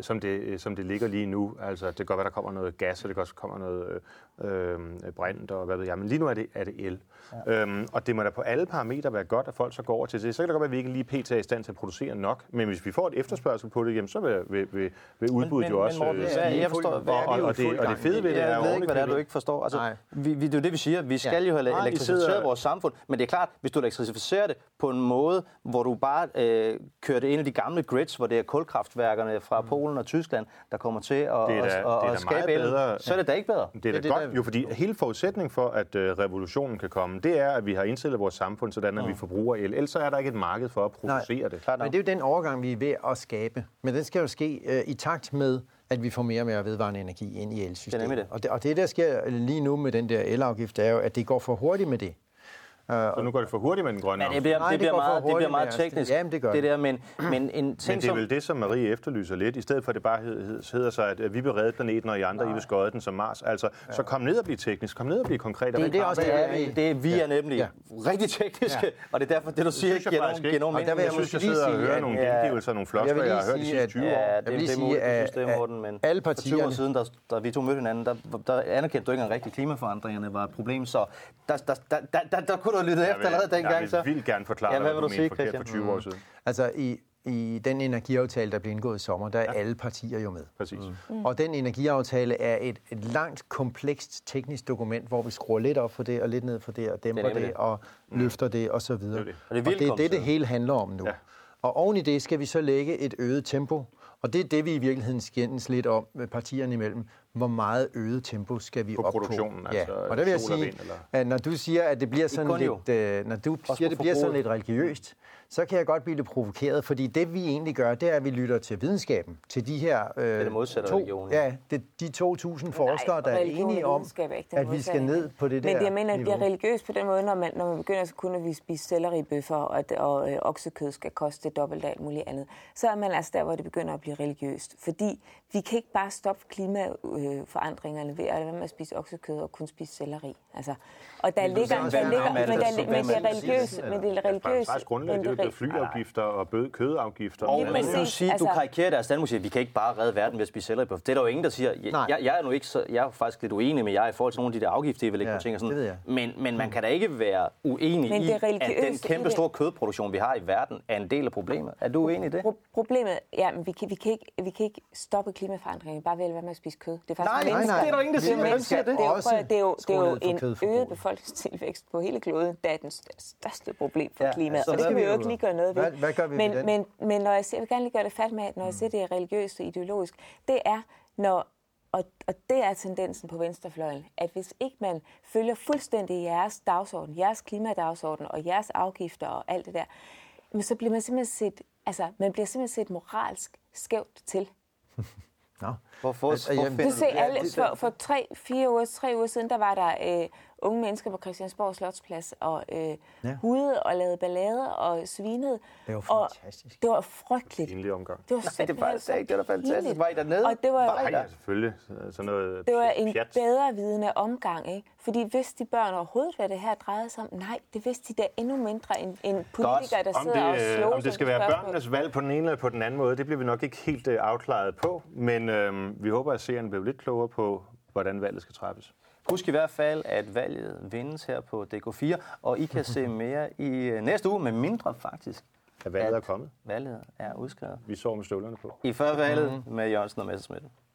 som det ligger lige nu. Altså, det kan godt være, der kommer noget gas, og det kan også komme noget brint, og hvad ved jeg. Men lige nu er det el. Ja. Og det må da på alle parametre være godt, at folk så går over til det. Så kan det godt være, at vi ikke lige pt. Er i stand til at producere nok. Men hvis vi får et efterspørgsel på det, jamen, så vil udbuddet jo også. Og det fede ved det er, jeg ved ikke, hvad det er, du ikke forstår. Altså, det er jo det, vi siger. Vi skal jo have elektrificeret vores samfund. Men det er klart, hvis du elektrificerer det på en måde, hvor du bare kører det ind i de gamle grids, hvor det er kulkraftværkerne fra Polen og Tyskland, der kommer til at skabe el, så er det da ikke bedre. Det er godt, jo, fordi hele forudsætningen for, at revolutionen kan komme, det er, at vi har indstillet vores samfund, sådan at vi forbruger el. Ellers er der ikke et marked for at producere det. Klar, men det er jo den overgang, vi er ved at skabe. Men den skal jo ske i takt med, at vi får mere og mere vedvarende energi ind i elsystemet. Det er det. Og det, der sker lige nu med den der elafgift, er jo, at det går for hurtigt med det. Så nu går det for hurtigt med den grønne omstilling. Det bliver meget teknisk. Jamen, det der, men det er vel det, som Marie efterlyser lidt. I stedet for, at det bare hedder sig, at vi vil redde planeten, og I andre, I vil skøjde den som Mars. Altså, så kom ned og blive teknisk. Kom ned og blive konkret. Vi er nemlig rigtig tekniske. Ja. Og det er derfor, det du siger, giver nogen mening. Jeg synes, jeg sidder og hører nogle gengivelser af nogle floskler, jeg har hørt de sidste 20 år. Jeg vil sige, at alle partierne... For 20 år siden, da vi to mødte hinanden, der anerkendte du ikke engang rigtig klimaforandringerne var et problem. Så der kunne du lytte efter allerede dengang, så... Jeg vil vildt gerne forklare dig, hvad du mener forkert for 20 år siden. Altså, i den energiaftale, der blev indgået i sommer, der er alle partier jo med. Præcis. Og den energiaftale er et langt, komplekst teknisk dokument, hvor vi skruer lidt op for det, og lidt ned for det, og dæmper det, og løfter det, og så videre. Det er det hele handler om nu. Ja. Og oven i det skal vi så lægge et øget tempo. Og det er det, vi i virkeligheden skændes lidt om partierne imellem. Hvor meget øget tempo skal vi op på? Produktionen, altså. Og der vil jeg sige, at når du siger, at det bliver sådan lidt, religiøst, så kan jeg godt blive lidt provokeret, fordi det vi egentlig gør, det er, at vi lytter til videnskaben, til de her de 2.000 forskere, der er enige om, at vi skal ned på det der. Men jeg mener, at det bliver religiøst på den måde, når man begynder så kun at vi spiser selleribøffer, og oksekød skal koste dobbelt af alt muligt andet, så er man altså der, hvor det begynder at blive religiøst, fordi vi kan ikke bare stoppe klimaudviklingen forandringerne ved at være med at spise oksekød og kun spise selleri. Altså, og der ligger, men det er religiøst. Faktisk grundlæggende det er jo flyafgifter og kødafgifter. Og man kan sige, du karikerer deres standpunkt, at vi kan ikke bare redde verden ved at spise selleri. Det er der jo ingen, der siger. Jeg er nu ikke så, jeg er faktisk lidt uenig med jer i forhold til nogle af de der afgifter, jeg vil ikke tænke sådan. Men man kan da ikke være uenig i, at den kæmpe store kødproduktion, vi har i verden, er en del af problemet. Er du uenig i det? Problemet, ja, vi kan ikke stoppe klimaforandringen bare ved at være med at spise kød. Det er faktisk nej, det er der ingen, der siger. Det er jo en øget befolkningstilvækst på hele kloden, der er den største problem for klimaet. Og det skal vi jo ikke lige gøre noget ved. Hvad gør vi ved det? Men når jeg vil gerne lige gøre det fat med, at når jeg ser det er religiøst og ideologisk, det er, når og det er tendensen på venstrefløjen, at hvis ikke man følger fuldstændig jeres dagsorden, jeres klimadagsorden og jeres afgifter og alt det der, så bliver man simpelthen set, moralsk skævt til. Nå. Hvorfor? Du ser alle for 3-4 uger siden, der var der unge mennesker på Christiansborg Slotsplads og hude og lavede ballade og svinede. Det var fantastisk. Og det var frygteligt. Det var omgang. Det var fantastisk. Var I dernede? Og det var ja, selvfølgelig sådan noget. Det var en bedrevidende omgang, ikke? Fordi vidste de børn overhovedet, hvad det her drejede sig om? Nej, det vidste de da endnu mindre end politikere, der sidder og slår. Om det skal være børnenes valg på den ene eller på den anden måde, det bliver vi nok ikke helt afklaret på, men vi håber, at seerne bliver lidt klogere på, hvordan valget skal træffes. Husk i hvert fald, at valget vindes her på DK4, og I kan se mere i næste uge, med mindre faktisk. At valget er kommet. Valget er udskrevet. Vi sover med støvlerne på. I førvalget med Jørgensen og Messerschmidt.